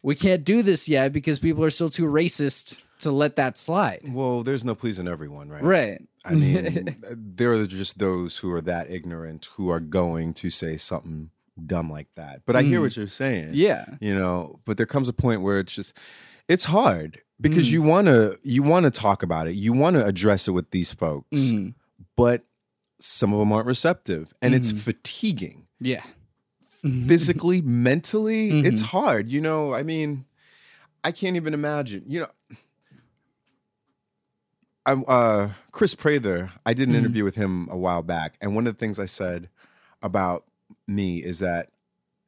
we can't do this yet because people are still too racist to let that slide. Well, there's no pleasing everyone, right? Right. I mean, there are just those who are that ignorant who are going to say something dumb like that. But I mm. hear what you're saying. Yeah. You know, but there comes a point where it's just, it's hard because mm. you want to you want to talk about it. You want to address it with these folks. Mm. But some of them aren't receptive, and mm-hmm. it's fatiguing. Yeah. Physically, mentally, mm-hmm. it's hard. You know, I mean, I can't even imagine. You know, I, uh, Chris Prather, I did an mm-hmm. interview with him a while back, and one of the things I said about me is that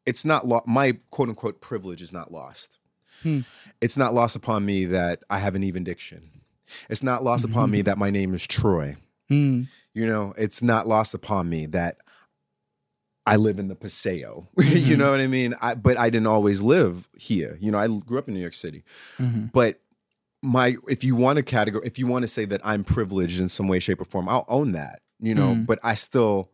it's not lo- my quote-unquote privilege is not lost. Hmm. It's not lost upon me that I have an even diction. It's not lost mm-hmm. upon me that my name is Troy. Hmm. You know, it's not lost upon me that I live in the Paseo. Mm-hmm. You know what I mean? I, but I didn't always live here. You know, I grew up in New York City. Mm-hmm. But my, if you want to categor, if you want to say that I'm privileged in some way, shape, or form, I'll own that. You know, mm-hmm. but I still,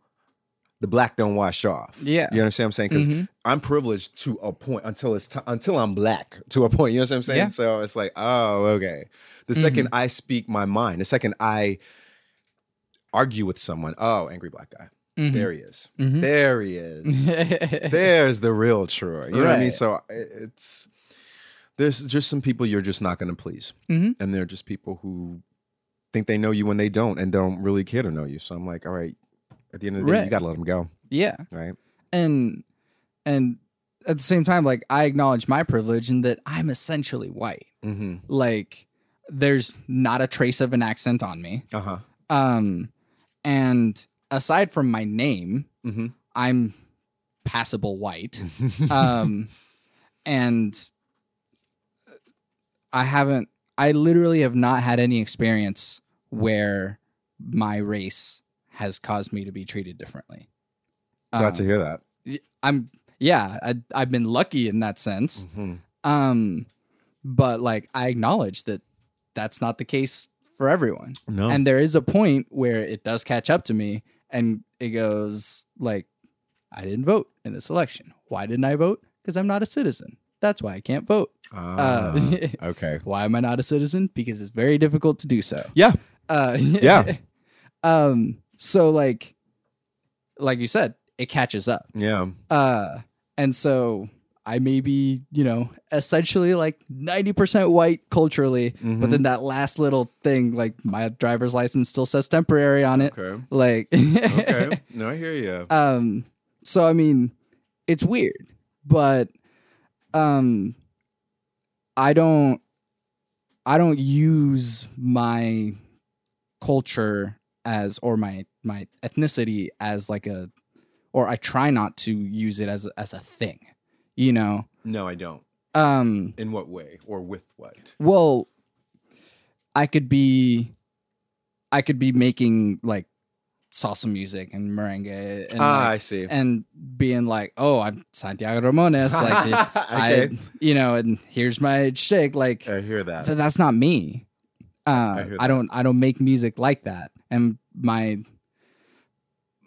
the black don't wash off. Yeah, you understand what I'm saying? Because mm-hmm. I'm privileged to a point until it's t- until I'm black to a point. You know what I'm saying? Yeah. So it's like, oh, okay. The mm-hmm. second I speak my mind, the second I argue with someone. Oh, angry black guy. Mm-hmm. There he is. Mm-hmm. There he is. There's the real Troy. You know right. what I mean? So it's, there's just some people you're just not going to please. Mm-hmm. And they're just people who think they know you when they don't and don't really care to know you. So I'm like, all right, at the end of the right. day, you got to let them go. Yeah. Right. And, and at the same time, like I acknowledge my privilege in that I'm essentially white. Mm-hmm. Like there's not a trace of an accent on me. Uh-huh. Um, And aside from my name, mm-hmm. I'm passable white. um, and I haven't, I literally have not had any experience where my race has caused me to be treated differently. Glad um, to hear that. I'm, yeah, I, I've been lucky in that sense. Mm-hmm. Um, but like, I acknowledge that that's not the case for everyone. No. And there is a point where it does catch up to me and it goes like, I didn't vote in this election. Why didn't I vote? Because I'm not a citizen. That's why I can't vote. Ah, uh, okay. Why am I not a citizen? Because it's very difficult to do so. Yeah. Uh, yeah. um. So like, like you said, it catches up. Yeah. Uh. And so I may be, you know, essentially like ninety percent white culturally, mm-hmm. but then that last little thing, like my driver's license still says temporary on it. Okay. Like, okay. No, I hear you. Um, so, I mean, it's weird, but, um, I don't, I don't use my culture as, or my, my ethnicity as like a, or I try not to use it as, as a thing. You know? No, I don't. Um, in what way or with what? Well, I could be, I could be making like salsa music and merengue. And, ah, like, I see. And being like, oh, I'm Santiago Ramones. Like, okay. I, you know, and here's my shtick. Like, I hear that. Th- that's not me. Uh, I, hear that. I don't. I don't make music like that. And my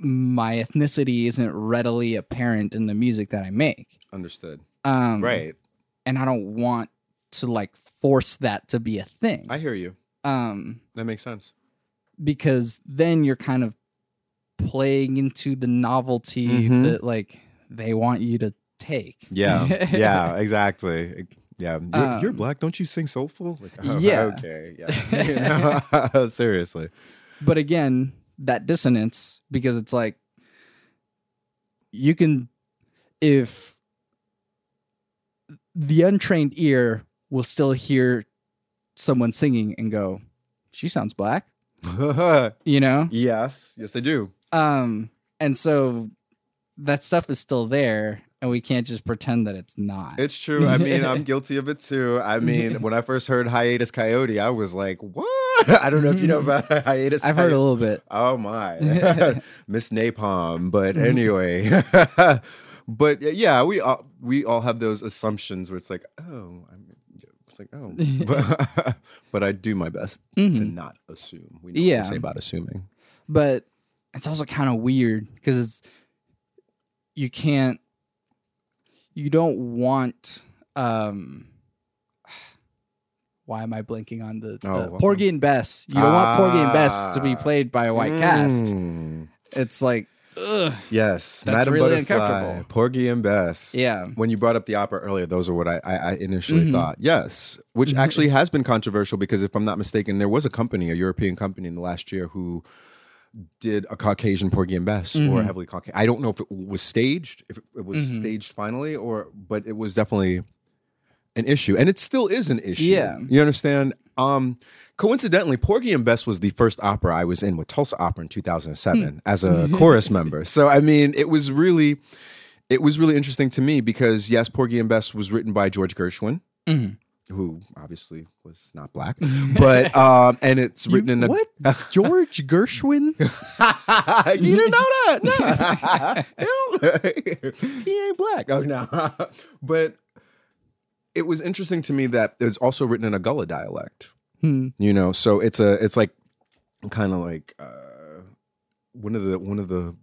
my ethnicity isn't readily apparent in the music that I make. Understood. Um, right. And I don't want to like force that to be a thing. I hear you. Um, that makes sense. Because then you're kind of playing into the novelty mm-hmm. that like they want you to take. Yeah. Yeah, exactly. Yeah. You're, um, you're black. Don't you sing soulful? Like, oh, yeah. Okay. Yeah. Seriously. But again, that dissonance, because it's like you can, if the untrained ear will still hear someone singing and go, she sounds black, you know? Yes. Yes, they do. Um, and so that stuff is still there. and we can't just pretend that it's not. It's true. I mean, I'm guilty of it too. I mean, when I first heard Hiatus Kaiyote, I was like, what? I don't know if you know about Hiatus I've Coyote. Heard a little bit. Oh my. Miss Napalm. But anyway. But yeah, we all, we all have those assumptions where it's like, oh, I'm like, oh, but, but I do my best mm-hmm. to not assume. We know yeah. what they say about assuming. But it's also kind of weird because it's, you can't, you don't want, um, why am I blanking on the, the oh, well, Porgy and Bess? You don't ah, want Porgy and Bess to be played by a white mm, cast. It's like, ugh, yes, that's Madame really Butterfly, uncomfortable. Porgy and Bess. Yeah. When you brought up the opera earlier, those are what I, I, I initially mm-hmm. thought. Yes, which actually has been controversial because if I'm not mistaken, there was a company, a European company in the last year who did a Caucasian Porgy and Bess mm-hmm. or heavily Caucasian. I don't know if it was staged, if it was mm-hmm. staged finally, or but it was definitely an issue. And it still is an issue. Yeah. You understand? Um, coincidentally, Porgy and Bess was the first opera I was in with Tulsa Opera in two thousand seven as a chorus member. So, I mean, it was really, it was really interesting to me because yes, Porgy and Bess was written by George Gershwin, mm-hmm. who obviously was not black, but, um, and it's written you, in a- What? George Gershwin? You didn't know that? No. He ain't black. Oh, no. But- It was interesting to me that it was also written in a Gullah dialect, hmm. you know. So it's a, it's like, kind of like uh, one of the one of the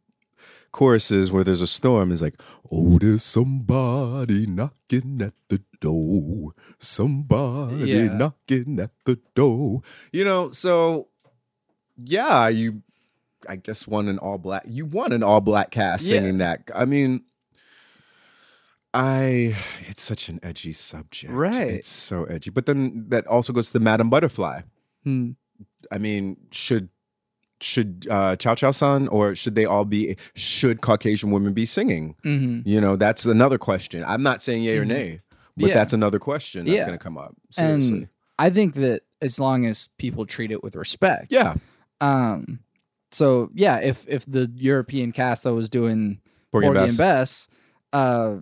choruses where there's a storm is like, oh, there's somebody knocking at the door, somebody yeah. knocking at the door, you know. So yeah, you, I guess, won an all black. You won an all black cast yeah. singing that. I mean. I, it's such an edgy subject. Right. It's so edgy. But then that also goes to the Madame Butterfly. Hmm. I mean, should, should uh, Chow Chow San or should they all be, should Caucasian women be singing? Mm-hmm. You know, that's another question. I'm not saying yay mm-hmm. or nay, but yeah. that's another question that's yeah. going to come up. Seriously. And I think that as long as people treat it with respect. Yeah. Um. So yeah, if, if the European cast that was doing Porgy and Bess, and Bess uh,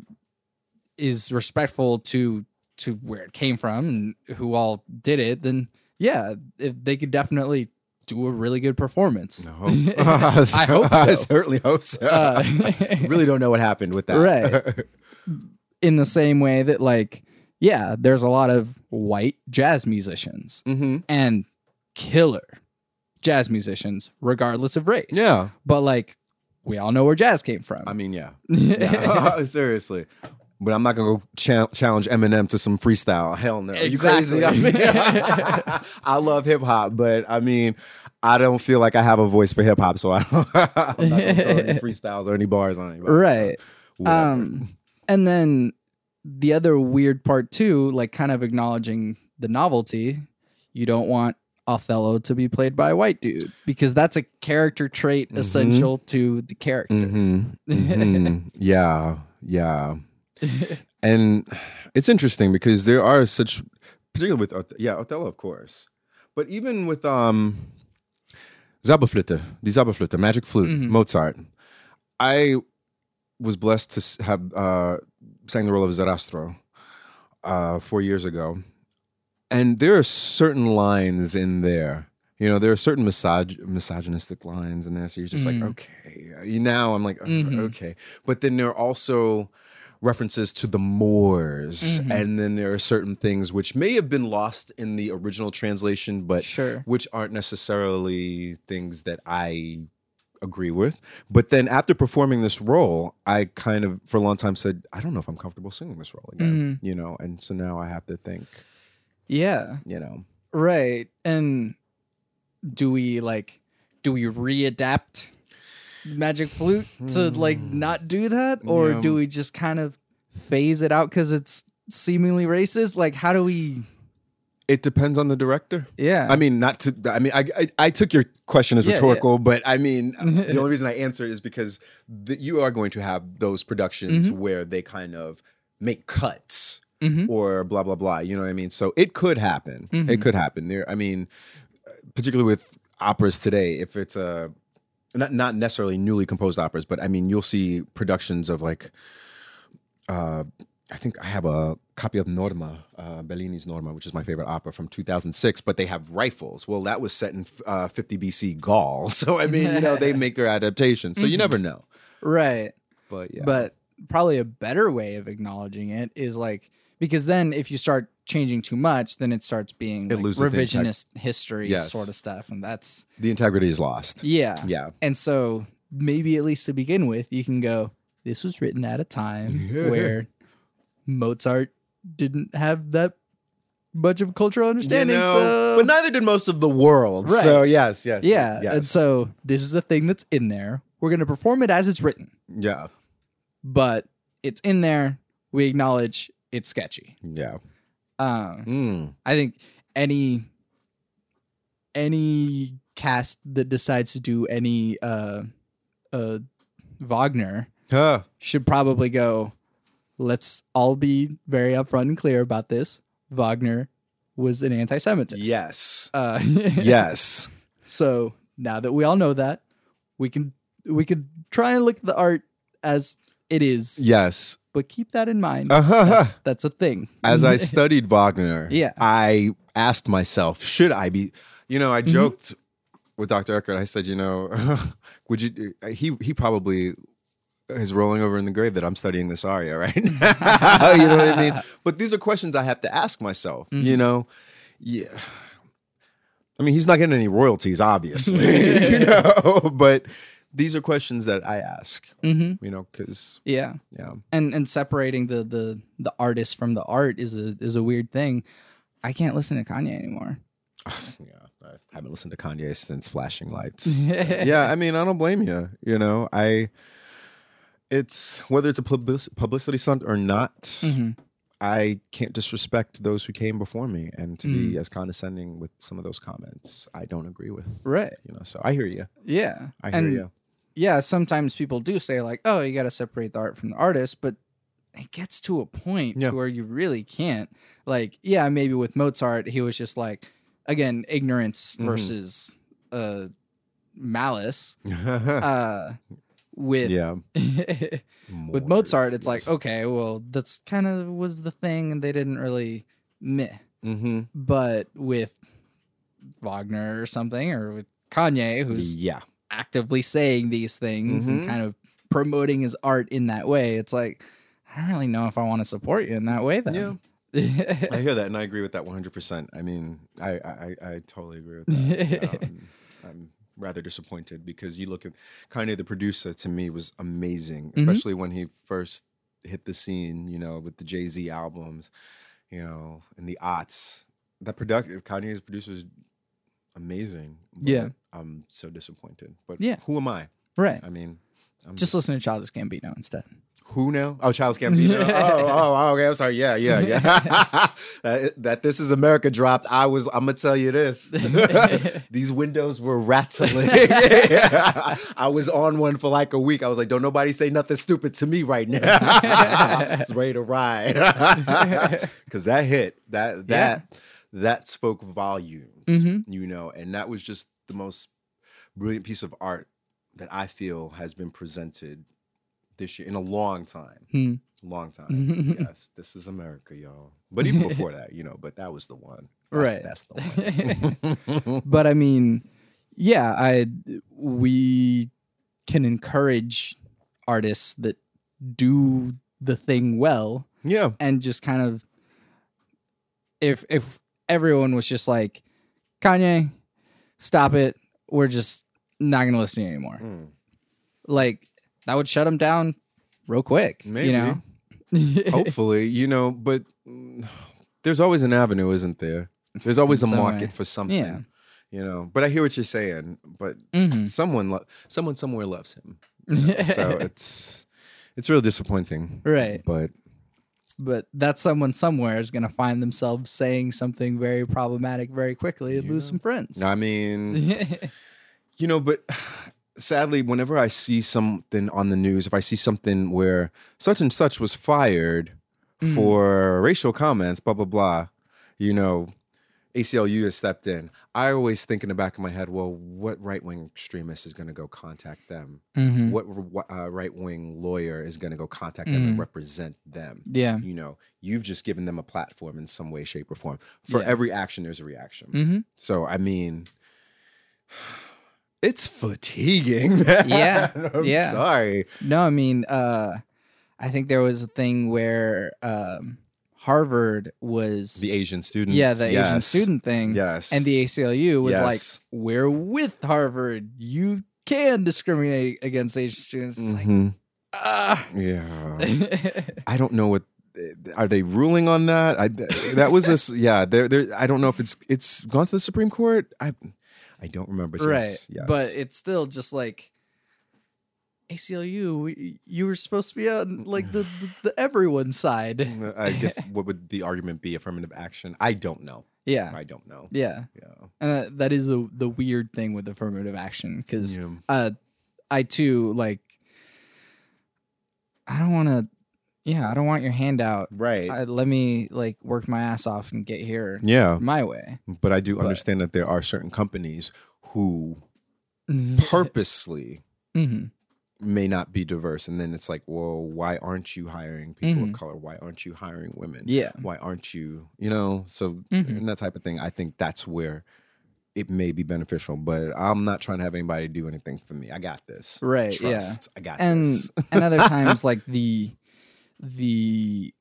is respectful to to where it came from and who all did it, then yeah, if they could definitely do a really good performance. No. Uh, I hope so. I certainly hope so. Uh, really don't know what happened with that. Right. In the same way that, like, yeah, there's a lot of white jazz musicians mm-hmm. and killer jazz musicians, regardless of race. Yeah. But, like, we all know where jazz came from. I mean, yeah. yeah. Seriously. But I'm not going to go ch- challenge Eminem to some freestyle. Hell no. Exactly. You crazy? I mean, I love hip hop, but I mean, I don't feel like I have a voice for hip hop, so I don't, I'm not going to throw any freestyles or any bars on anybody. Right. So, um, and then the other weird part too, like kind of acknowledging the novelty, you don't want Othello to be played by a white dude because that's a character trait mm-hmm. essential to the character. Mm-hmm. Mm-hmm. Yeah. Yeah. And it's interesting because there are such, particularly with Oth- yeah Othello, of course, but even with um, Zauberflöte, the Zauberflöte, magic flute, mm-hmm. Mozart. I was blessed to have uh, sang the role of Zarastro uh, four years ago, and there are certain lines in there. You know, there are certain misog- misogynistic lines in there, so you're just mm-hmm. like, okay. Now I'm like, oh, mm-hmm. okay, but then there are also references to the Moors, mm-hmm. and then there are certain things which may have been lost in the original translation, but sure. which aren't necessarily things that I agree with. But then after performing this role, I kind of, for a long time, said, I don't know if I'm comfortable singing this role again, mm-hmm. you know? And so now I have to think. Yeah. You know? Right. And do we, like, do we readapt magic flute to like not do that, or yeah. do we just kind of phase it out because it's seemingly racist? Like, how do we? It depends on the director. Yeah, I mean, not to. I mean, I I, I took your question as yeah, rhetorical, yeah. but I mean, the only reason I answered is because the, you are going to have those productions mm-hmm. where they kind of make cuts mm-hmm. or blah blah blah. You know what I mean? So it could happen. Mm-hmm. It could happen. There, I mean, particularly with operas today, if it's a Not not necessarily newly composed operas, but I mean, you'll see productions of like uh, I think I have a copy of Norma, uh, Bellini's Norma, which is my favorite opera from two thousand six, but they have rifles. Well, that was set in uh, fifty B C Gaul. So, I mean, you know, they make their adaptation. So mm-hmm. you never know. Right. But yeah. But probably a better way of acknowledging it is like, because then if you start changing too much, then it starts being it like revisionist integ- history yes. sort of stuff. And that's... the integrity is lost. Yeah. Yeah. And so maybe at least to begin with, you can go, this was written at a time yeah. where... Mozart didn't have that much of cultural understanding, you know, so... but neither did most of the world. Right. So yes, yes, yeah. Yes. And so this is the thing that's in there. We're going to perform it as it's written. Yeah, but it's in there. We acknowledge it's sketchy. Yeah. Um, mm. I think any any cast that decides to do any uh, uh, Wagner huh. should probably go. Let's all be very upfront and clear about this. Wagner was an anti-Semitist. Yes. Uh, yes. So now that we all know that, we can we can try and look at the art as it is. Yes. But keep that in mind. Uh-huh. That's, that's a thing. As I studied Wagner, yeah. I asked myself, should I be? You know, I joked mm-hmm. with Doctor Eckert. I said, you know, would you? He he probably. Is rolling over in the grave that I'm studying this aria right now. You know what I mean? But these are questions I have to ask myself, mm-hmm. you know? Yeah. I mean, he's not getting any royalties, obviously, you know? But these are questions that I ask, mm-hmm. you know, because... Yeah. Yeah. And and separating the the the artist from the art is a, is a weird thing. I can't listen to Kanye anymore. Yeah. I haven't listened to Kanye since Flashing Lights. So. Yeah, I mean, I don't blame you, you know? I... It's whether it's a publicity stunt or not, mm-hmm. I can't disrespect those who came before me, and to mm. be as condescending with some of those comments, I don't agree with. Right. You know, so I hear you. Yeah. I hear and, you. Yeah. Sometimes people do say like, oh, you got to separate the art from the artist, but it gets to a point yeah. to where you really can't. Like, yeah, maybe with Mozart, he was just like, again, ignorance mm-hmm. versus uh, malice. uh With yeah. with Mozart, it's yes. like, okay, well, that's kind of was the thing, and they didn't really meh. Mm-hmm. But with Wagner or something, or with Kanye, who's yeah. actively saying these things mm-hmm. and kind of promoting his art in that way, it's like, I don't really know if I want to support you in that way, then. Yeah. I hear that, and I agree with that one hundred percent. I mean, I, I, I totally agree with that. um, I'm... rather disappointed because you look at Kanye, the producer, to me was amazing, especially mm-hmm. when he first hit the scene, you know, with the Jay-Z albums, you know, and the aughts. That productive Kanye's producer is amazing. Yeah. I'm so disappointed. But yeah. who am I? Right. I mean, I'm just listen to Childish Gambino instead. Who now? Oh, Childish Gambino. oh, oh, okay. I'm sorry. Yeah, yeah, yeah. that, that This Is America dropped. I was. I'm gonna tell you this. These windows were rattling. I was on one for like a week. I was like, don't nobody say nothing stupid to me right now. It's ready to ride. Because that hit. That that yeah. that spoke volumes. Mm-hmm. You know, and that was just the most brilliant piece of art that I feel has been presented this year in a long time. Hmm. Long time. Yes. This Is America, y'all. But even before that, you know, but that was the one. That's, right. That's the one. But I mean, yeah, I we can encourage artists that do the thing well. Yeah. And just kind of if if everyone was just like, Kanye, stop it. We're just not gonna listen to you anymore. Mm. Like that would shut them down real quick. Maybe. You know? Hopefully, you know, but there's always an avenue, isn't there? There's always a market for something, yeah. you know, but I hear what you're saying, but mm-hmm. someone, lo- someone somewhere loves him. You know? So it's, it's real disappointing. Right. But, but that someone somewhere is going to find themselves saying something very problematic very quickly and yeah. lose some friends. I mean, you know, but... Sadly, whenever I see something on the news, if I see something where such and such was fired mm. for racial comments, blah, blah, blah, you know, A C L U has stepped in. I always think in the back of my head, well, what right-wing extremist is going to go contact them? Mm-hmm. What uh, right-wing lawyer is going to go contact them mm. and represent them? Yeah. You know, you've just given them a platform in some way, shape, or form. For yeah. every action, there's a reaction. Mm-hmm. So, I mean, it's fatiguing, man. Yeah. I'm yeah. sorry. No, I mean, uh, I think there was a thing where... Um, Harvard was... The Asian student. Yeah, the yes. Asian student thing. Yes. And the A C L U was yes. like, we're with Harvard. You can discriminate against Asian students. It's mm-hmm. like, ah. Yeah. I don't know what... Are they ruling on that? I, that was this... Yeah, they're, they're, I don't know if it's it's gone to the Supreme Court. I I don't remember. Right. Yes. But it's still just like... A C L U, you were supposed to be on like the, the, the everyone side. I guess what would the argument be? Affirmative action? I don't know. Yeah. I don't know. Yeah. Yeah. And uh, that is the, the weird thing with affirmative action because yeah. uh, I too, like, I don't want to, yeah, I don't want your handout. Right. I, let me like work my ass off and get here yeah. my way. But I do but. understand that there are certain companies who purposely mm-hmm. may not be diverse, and then it's like, well, why aren't you hiring people mm-hmm. of color? Why aren't you hiring women? Yeah, why aren't you? You know, so mm-hmm. and that type of thing. I think that's where it may be beneficial, but I'm not trying to have anybody do anything for me. I got this, right? Trust. Yeah, I got and, this. And other times, like the the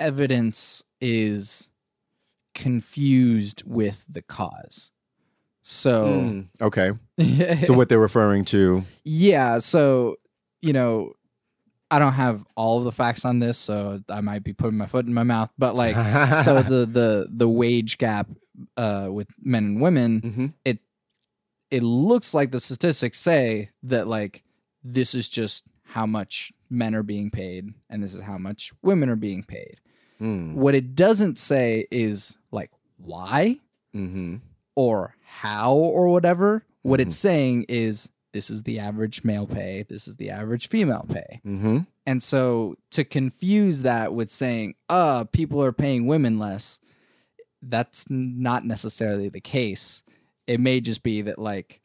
evidence is confused with the cause. So mm, okay, so what they're referring to? Yeah, so you know, I don't have all of the facts on this, so I might be putting my foot in my mouth. But like, so the the the wage gap uh, with men and women, mm-hmm. it it looks like the statistics say that like this is just how much men are being paid, and this is how much women are being paid. Mm. What it doesn't say is like why. Mm-hmm. Or how or whatever, what mm-hmm. it's saying is this is the average male pay, this is the average female pay. Mm-hmm. And so to confuse that with saying, uh, people are paying women less, that's not necessarily the case. It may just be that like,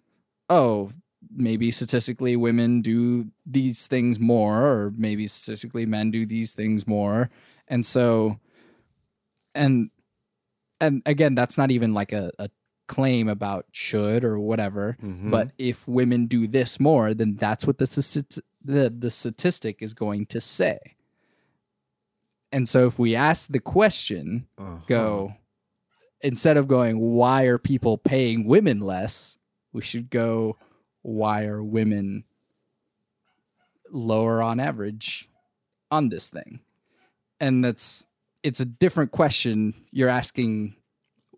oh, maybe statistically women do these things more, or maybe statistically men do these things more. And so, and and again, that's not even like a, a claim about should or whatever, mm-hmm. but if women do this more, then that's what the, the the statistic is going to say. And so if we ask the question, uh-huh. go, instead of going, why are people paying women less? We should go, why are women lower on average on this thing? And that's, it's a different question. You're asking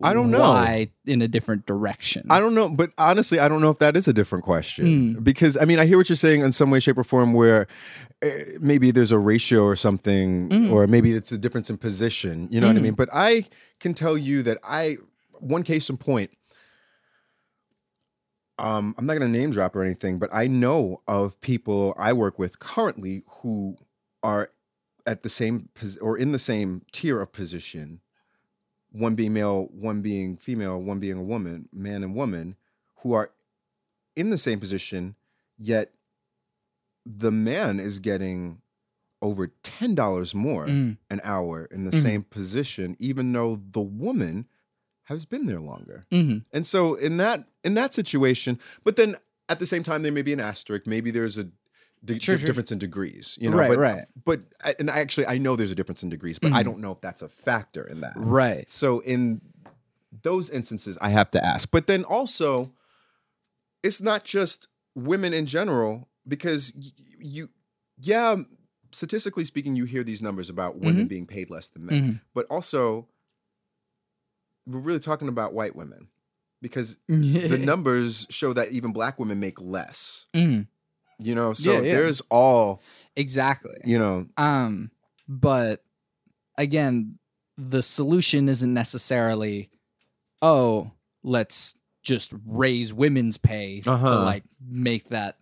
I don't know. Why in a different direction? I don't know. But honestly, I don't know if that is a different question. Mm. Because, I mean, I hear what you're saying in some way, shape, or form where uh, maybe there's a ratio or something, mm. or maybe it's a difference in position. You know mm. what I mean? But I can tell you that I, one case in point, um, I'm not going to name drop or anything, but I know of people I work with currently who are at the same pos- or in the same tier of position. One being male, one being female, one being a woman, man and woman, who are in the same position, yet the man is getting over ten dollars more mm. an hour in the mm. same position, even though the woman has been there longer. Mm-hmm. And so in that in that situation, but then at the same time, there may be an asterisk. Maybe there's a De- sure, d- sure. difference in degrees, you know, right, but, right. but and I actually I know there's a difference in degrees, but mm-hmm. I don't know if that's a factor in that, right? So in those instances, I have to ask. But then also, it's not just women in general, because y- you, yeah, statistically speaking, you hear these numbers about women mm-hmm. being paid less than men, mm-hmm. but also we're really talking about white women, because the numbers show that even black women make less. Mm. You know, so yeah, yeah. there's all exactly. You know, um, but again, the solution isn't necessarily, oh, let's just raise women's pay uh-huh. to like make that.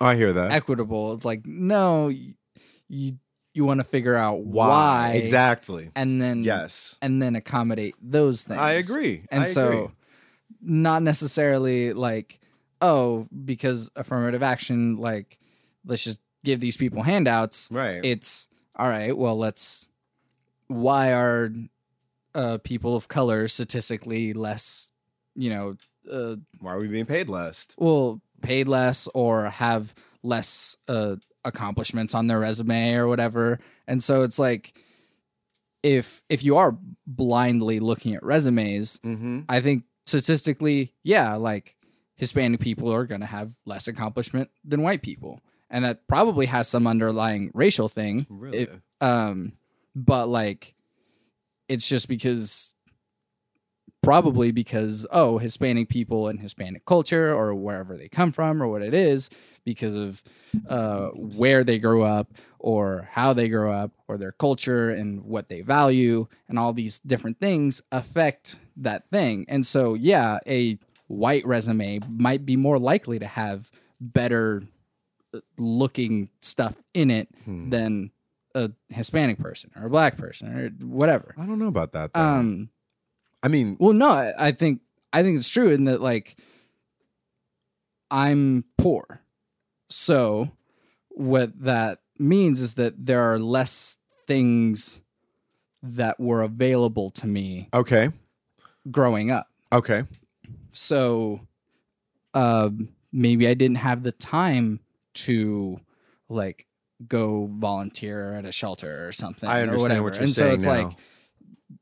I hear that equitable. It's like no, you You want to figure out why. why exactly. And then yes. and then accommodate those things. I agree. And I so agree. Not necessarily like, oh, because affirmative action, like, let's just give these people handouts. Right. It's all right, well, let's why are uh, people of color statistically less, you know, uh, why are we being paid less? Well, paid less or have less uh accomplishments on their resume or whatever. And so it's like, if if you are blindly looking at resumes, mm-hmm. I think statistically, yeah, like Hispanic people are going to have less accomplishment than white people. And that probably has some underlying racial thing. Really? It, um, but like, it's just because probably because, oh, Hispanic people and Hispanic culture or wherever they come from or what it is, because of uh, where they grew up or how they grew up or their culture and what they value and all these different things affect that thing. And so, yeah, a white resume might be more likely to have better looking stuff in it hmm. than a Hispanic person or a black person or whatever. I don't know about that, though. Um, I mean, well, no, I think I think it's true in that, like, I'm poor. So what that means is that there are less things that were available to me. Okay. Growing up. Okay. So uh, maybe I didn't have the time to, like, go volunteer at a shelter or something. I understand or whatever. What you're and saying And so it's now. like.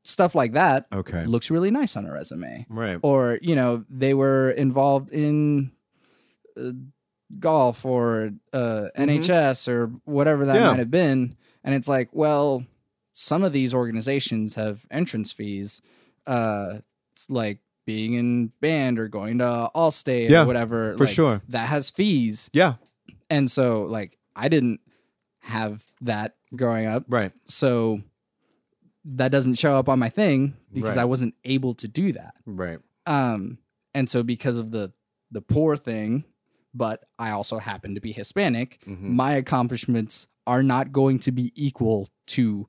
Stuff like that okay. looks really nice on a resume. Right. Or, you know, they were involved in uh, golf or uh, mm-hmm. N H S or whatever that yeah. might have been. And it's like, well, some of these organizations have entrance fees. Uh, it's like being in band or going to Allstate yeah, or whatever. For like, sure. That has fees. Yeah. And so, like, I didn't have that growing up. Right. So... that doesn't show up on my thing because right. I wasn't able to do that. Right. Um, and so because of the, the poor thing, but I also happen to be Hispanic, mm-hmm. my accomplishments are not going to be equal to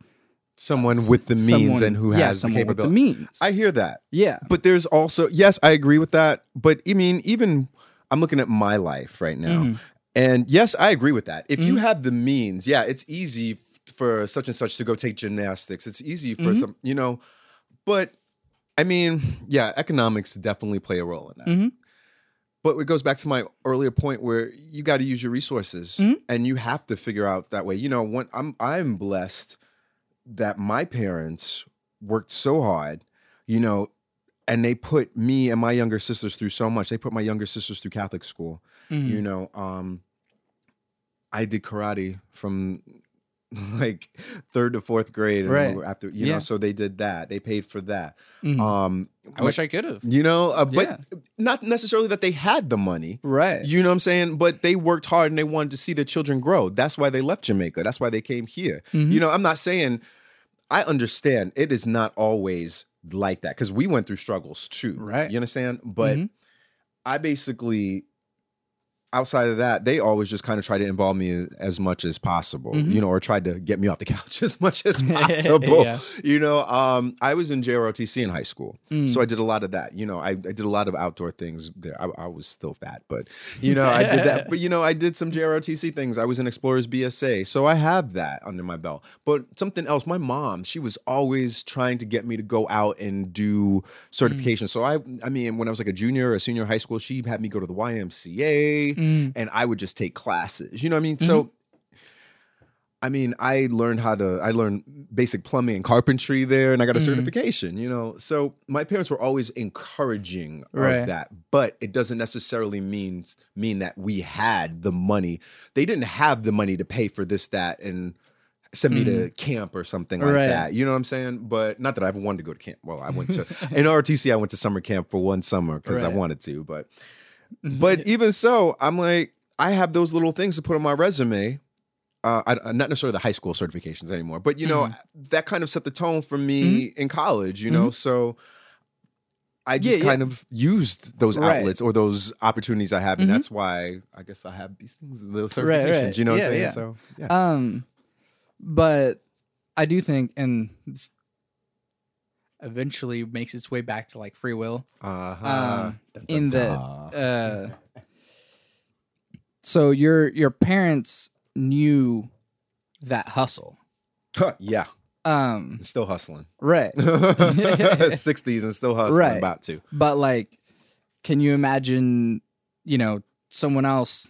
someone uh, with the someone, means and who yeah, has the capability. With the means. I hear that. Yeah. But there's also, yes, I agree with that. But I mean, even I'm looking at my life right now mm-hmm. and yes, I agree with that. If mm-hmm. you have the means, yeah, it's easy for such and such to go take gymnastics. It's easy for mm-hmm. some, you know, but I mean, yeah, economics definitely play a role in that. Mm-hmm. But it goes back to my earlier point where you got to use your resources mm-hmm. and you have to figure out that way. You know, when I'm, I'm blessed that my parents worked so hard, you know, and they put me and my younger sisters through so much. They put my younger sisters through Catholic school, mm-hmm. you know, um, I did karate from like third to fourth grade, right? After you yeah. know, so they did that. They paid for that. Mm-hmm. Um, I wish I could have, you know, uh, but yeah. not necessarily that they had the money, right? You know what I'm saying? But they worked hard and they wanted to see their children grow. That's why they left Jamaica. That's why they came here. Mm-hmm. You know, I'm not saying I understand. It is not always like that because we went through struggles too, right? You understand? But mm-hmm. I basically. Outside of that, they always just kind of try to involve me as much as possible, mm-hmm. you know, or tried to get me off the couch as much as possible. yeah. You know, um, I was in J R O T C in high school, mm. so I did a lot of that. You know, I, I did a lot of outdoor things there. I, I was still fat, but, you know, I did that. But, you know, I did some J R O T C things. I was in Explorers B S A, so I have that under my belt. But something else, my mom, she was always trying to get me to go out and do certification. Mm. So, I I mean, when I was like a junior or a senior in high school, she had me go to the Y M C A. Mm. And I would just take classes, you know what I mean? Mm-hmm. So, I mean, I learned how to, I learned basic plumbing and carpentry there and I got a mm-hmm. certification, you know? So my parents were always encouraging right. of that, but it doesn't necessarily mean, mean that we had the money. They didn't have the money to pay for this, that, and send mm-hmm. me to camp or something like right. that. You know what I'm saying? But not that I ever wanted to go to camp. Well, I went to, in R O T C, I went to summer camp for one summer because right. I wanted to, but... But even so, I'm like, I have those little things to put on my resume. Uh, I, not necessarily the high school certifications anymore, but, you know, mm-hmm. that kind of set the tone for me mm-hmm. in college, you know? Mm-hmm. So I just yeah, kind yeah. of used those right. outlets or those opportunities I have. And mm-hmm. that's why I guess I have these things, those certifications, right, right. you know yeah, what I'm saying? Yeah. So, yeah. Um, But I do think, and it's eventually makes its way back to like free will. Uh-huh. Um, in the uh, so your your parents knew that hustle. Huh, yeah. Um, still hustling. Right. sixties and still hustling. Right. About to. But like, can you imagine, you know, someone else,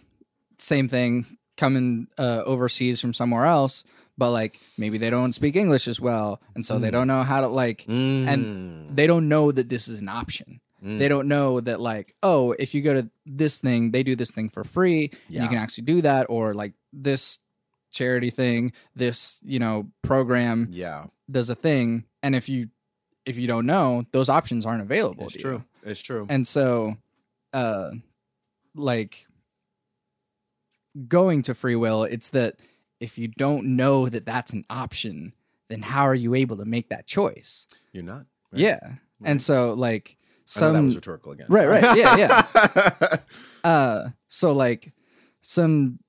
same thing, coming uh, overseas from somewhere else, but like maybe they don't speak English as well. And so mm. they don't know how to like, mm. and they don't know that this is an option. Mm. They don't know that like, oh, if you go to this thing, they do this thing for free. Yeah. And you can actually do that. Or like this charity thing, this, you know, program yeah. does a thing. And if you, if you don't know, those options aren't available. It's to true. You. It's true. And so, uh, like going to free will, it's that if you don't know that that's an option, then how are you able to make that choice? You're not. Right? Yeah. Right. And so like some, I know that was rhetorical again. Right. Right. Yeah. Yeah. uh, so like some,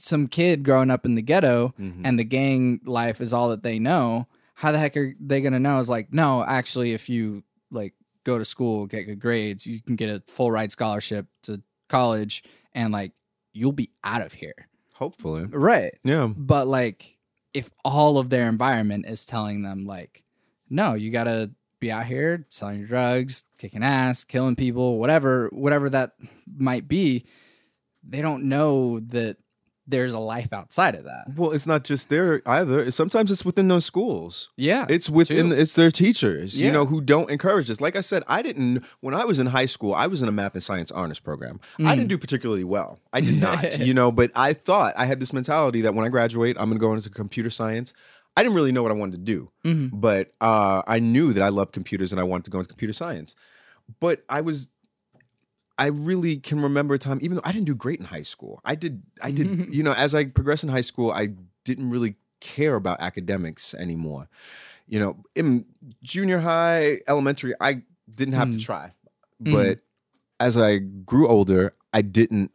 some kid growing up in the ghetto mm-hmm. and the gang life is all that they know. How the heck are they going to know? It's like, no, actually, if you like go to school, get good grades, you can get a full ride scholarship to college and like, you'll be out of here. Hopefully. Right. Yeah. But like, if all of their environment is telling them like, no, you got to be out here selling your drugs, kicking ass, killing people, whatever, whatever that might be, they don't know that there's a life outside of that. Well, it's not just there either. Sometimes it's within those schools. Yeah. It's within, too. It's their teachers, yeah. you know, who don't encourage this. Like I said, I didn't, when I was in high school, I was in a math and science honors program. Mm. I didn't do particularly well. I did not, you know, but I thought I had this mentality that when I graduate, I'm going to go into computer science. I didn't really know what I wanted to do, mm-hmm. but uh, I knew that I loved computers and I wanted to go into computer science. But I was... I really can remember a time, even though I didn't do great in high school. I did, I did, you know, as I progressed in high school, I didn't really care about academics anymore. You know, in junior high, elementary, I didn't have mm. to try. But mm. as I grew older, I didn't,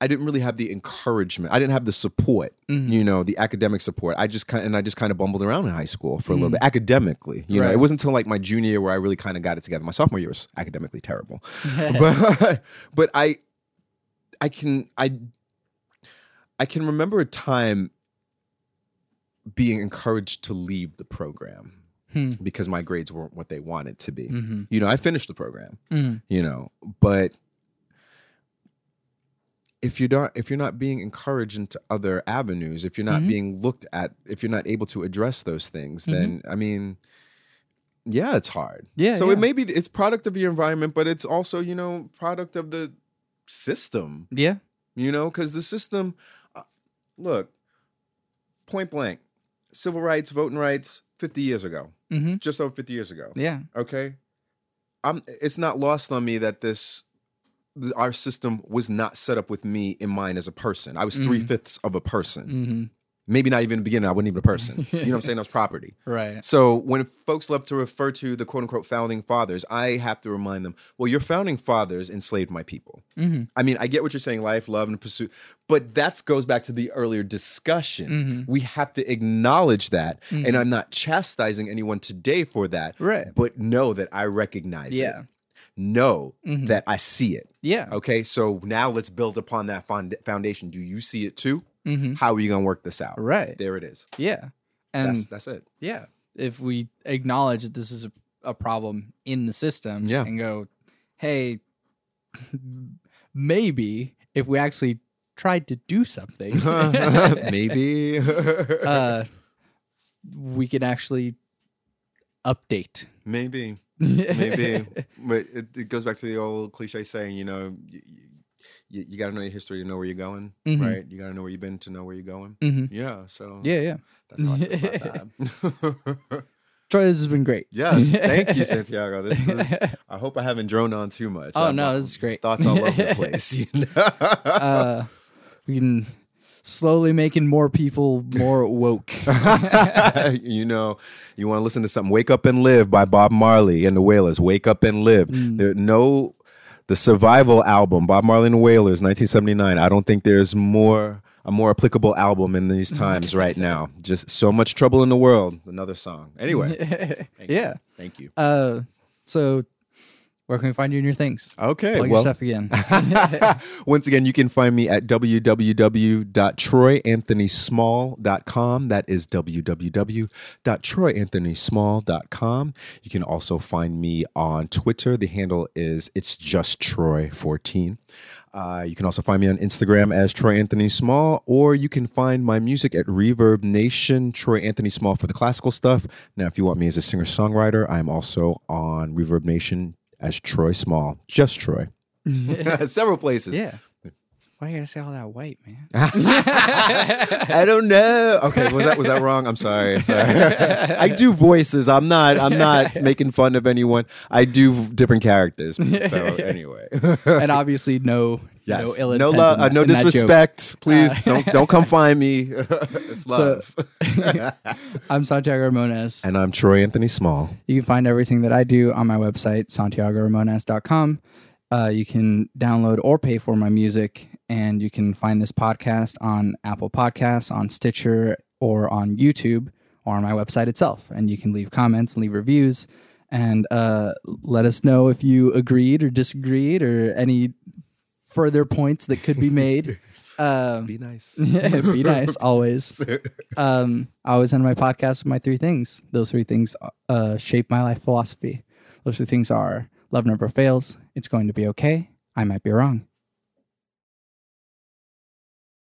I didn't really have the encouragement. I didn't have the support, mm-hmm. you know, the academic support. I just kind of, and I just kind of bumbled around in high school for a mm-hmm. little bit academically. You right. know, it wasn't until like my junior year where I really kind of got it together. My sophomore year was academically terrible, but but I I can I I can remember a time being encouraged to leave the program hmm. because my grades weren't what they wanted to be. Mm-hmm. You know, I finished the program. Mm-hmm. You know, but. If you're not, if you're not being encouraged into other avenues, if you're not mm-hmm. being looked at, if you're not able to address those things, then mm-hmm. I mean, yeah, it's hard. Yeah. So yeah. it may be it's product of your environment, but it's also, you know, product of the system. Yeah. You know, because the system, uh, look, point blank, civil rights, voting rights, fifty years ago, mm-hmm. just over fifty years ago. Yeah. Okay. I'm. It's not lost on me that this. Our system was not set up with me in mind as a person. I was mm-hmm. three-fifths of a person. Mm-hmm. Maybe not even in the beginning. I wasn't even a person. You know what I'm saying? I was property. Right. So when folks love to refer to the quote-unquote founding fathers, I have to remind them, well, your founding fathers enslaved my people. Mm-hmm. I mean, I get what you're saying, life, love, and pursuit. But that goes back to the earlier discussion. Mm-hmm. We have to acknowledge that. Mm-hmm. And I'm not chastising anyone today for that. Right. But know that I recognize yeah. it. Know mm-hmm. that I see it. Yeah. Okay. So now let's build upon that fond- foundation. Do you see it too? Mm-hmm. How are you going to work this out? Right. There it is. Yeah. And that's, that's it. Yeah. If we acknowledge that this is a, a problem in the system yeah. and go, hey, maybe if we actually tried to do something, maybe uh, we could actually update. Maybe. Maybe, but it, it goes back to the old cliche saying, you know, you, you, you got to know your history to know where you're going, mm-hmm. right? You got to know where you've been to know where you're going. Mm-hmm. Yeah, so yeah, yeah. That's how I feel about that. Troy, this has been great. Yes, thank you, Santiago. This is, I hope I haven't droned on too much. Oh I'm, no, this is great. Thoughts all over the place. You know? uh, we can. Slowly making more people more woke. You know, you want to listen to something. Wake Up and Live by Bob Marley and the Wailers. Wake Up and Live. Mm. There no, the Survival album, Bob Marley and the Wailers, nineteen seventy-nine. I don't think there's more. a more applicable album in these times right now. Just so much trouble in the world. Another song. Anyway. Thank yeah. You. Thank you. Uh, so where can we find you and your things? Okay. Plug well, your stuff again. Once again, you can find me at w w w dot troy anthony small dot com. That is w w w dot troy anthony small dot com. You can also find me on Twitter. The handle is It's Just Troy fourteen. Uh, you can also find me on Instagram as Troy Anthony Small, or you can find my music at Reverb Nation, Troy Anthony Small for the classical stuff. Now, if you want me as a singer-songwriter, I'm also on Reverb Nation as Troy Small, just Troy. Several places. Yeah. Why you gotta say all that white, man? I don't know. Okay, was that was that wrong? I'm sorry. sorry. I do voices. I'm not. I'm not making fun of anyone. I do different characters. So anyway, and obviously no. Yes. No, no love. Uh, no disrespect. Please uh, don't don't come find me. It's love. So, I'm Santiago Ramones, and I'm Troy Anthony Small. You can find everything that I do on my website, santiago ramones dot com. Uh, you can download or pay for my music, and you can find this podcast on Apple Podcasts, on Stitcher, or on YouTube, or on my website itself. And you can leave comments and leave reviews, and uh, let us know if you agreed or disagreed or any further points that could be made. Um, be nice. Be nice, always. Um, I always end my podcast with my three things. Those three things uh, shape my life philosophy. Those three things are: love never fails. It's going to be okay. I might be wrong.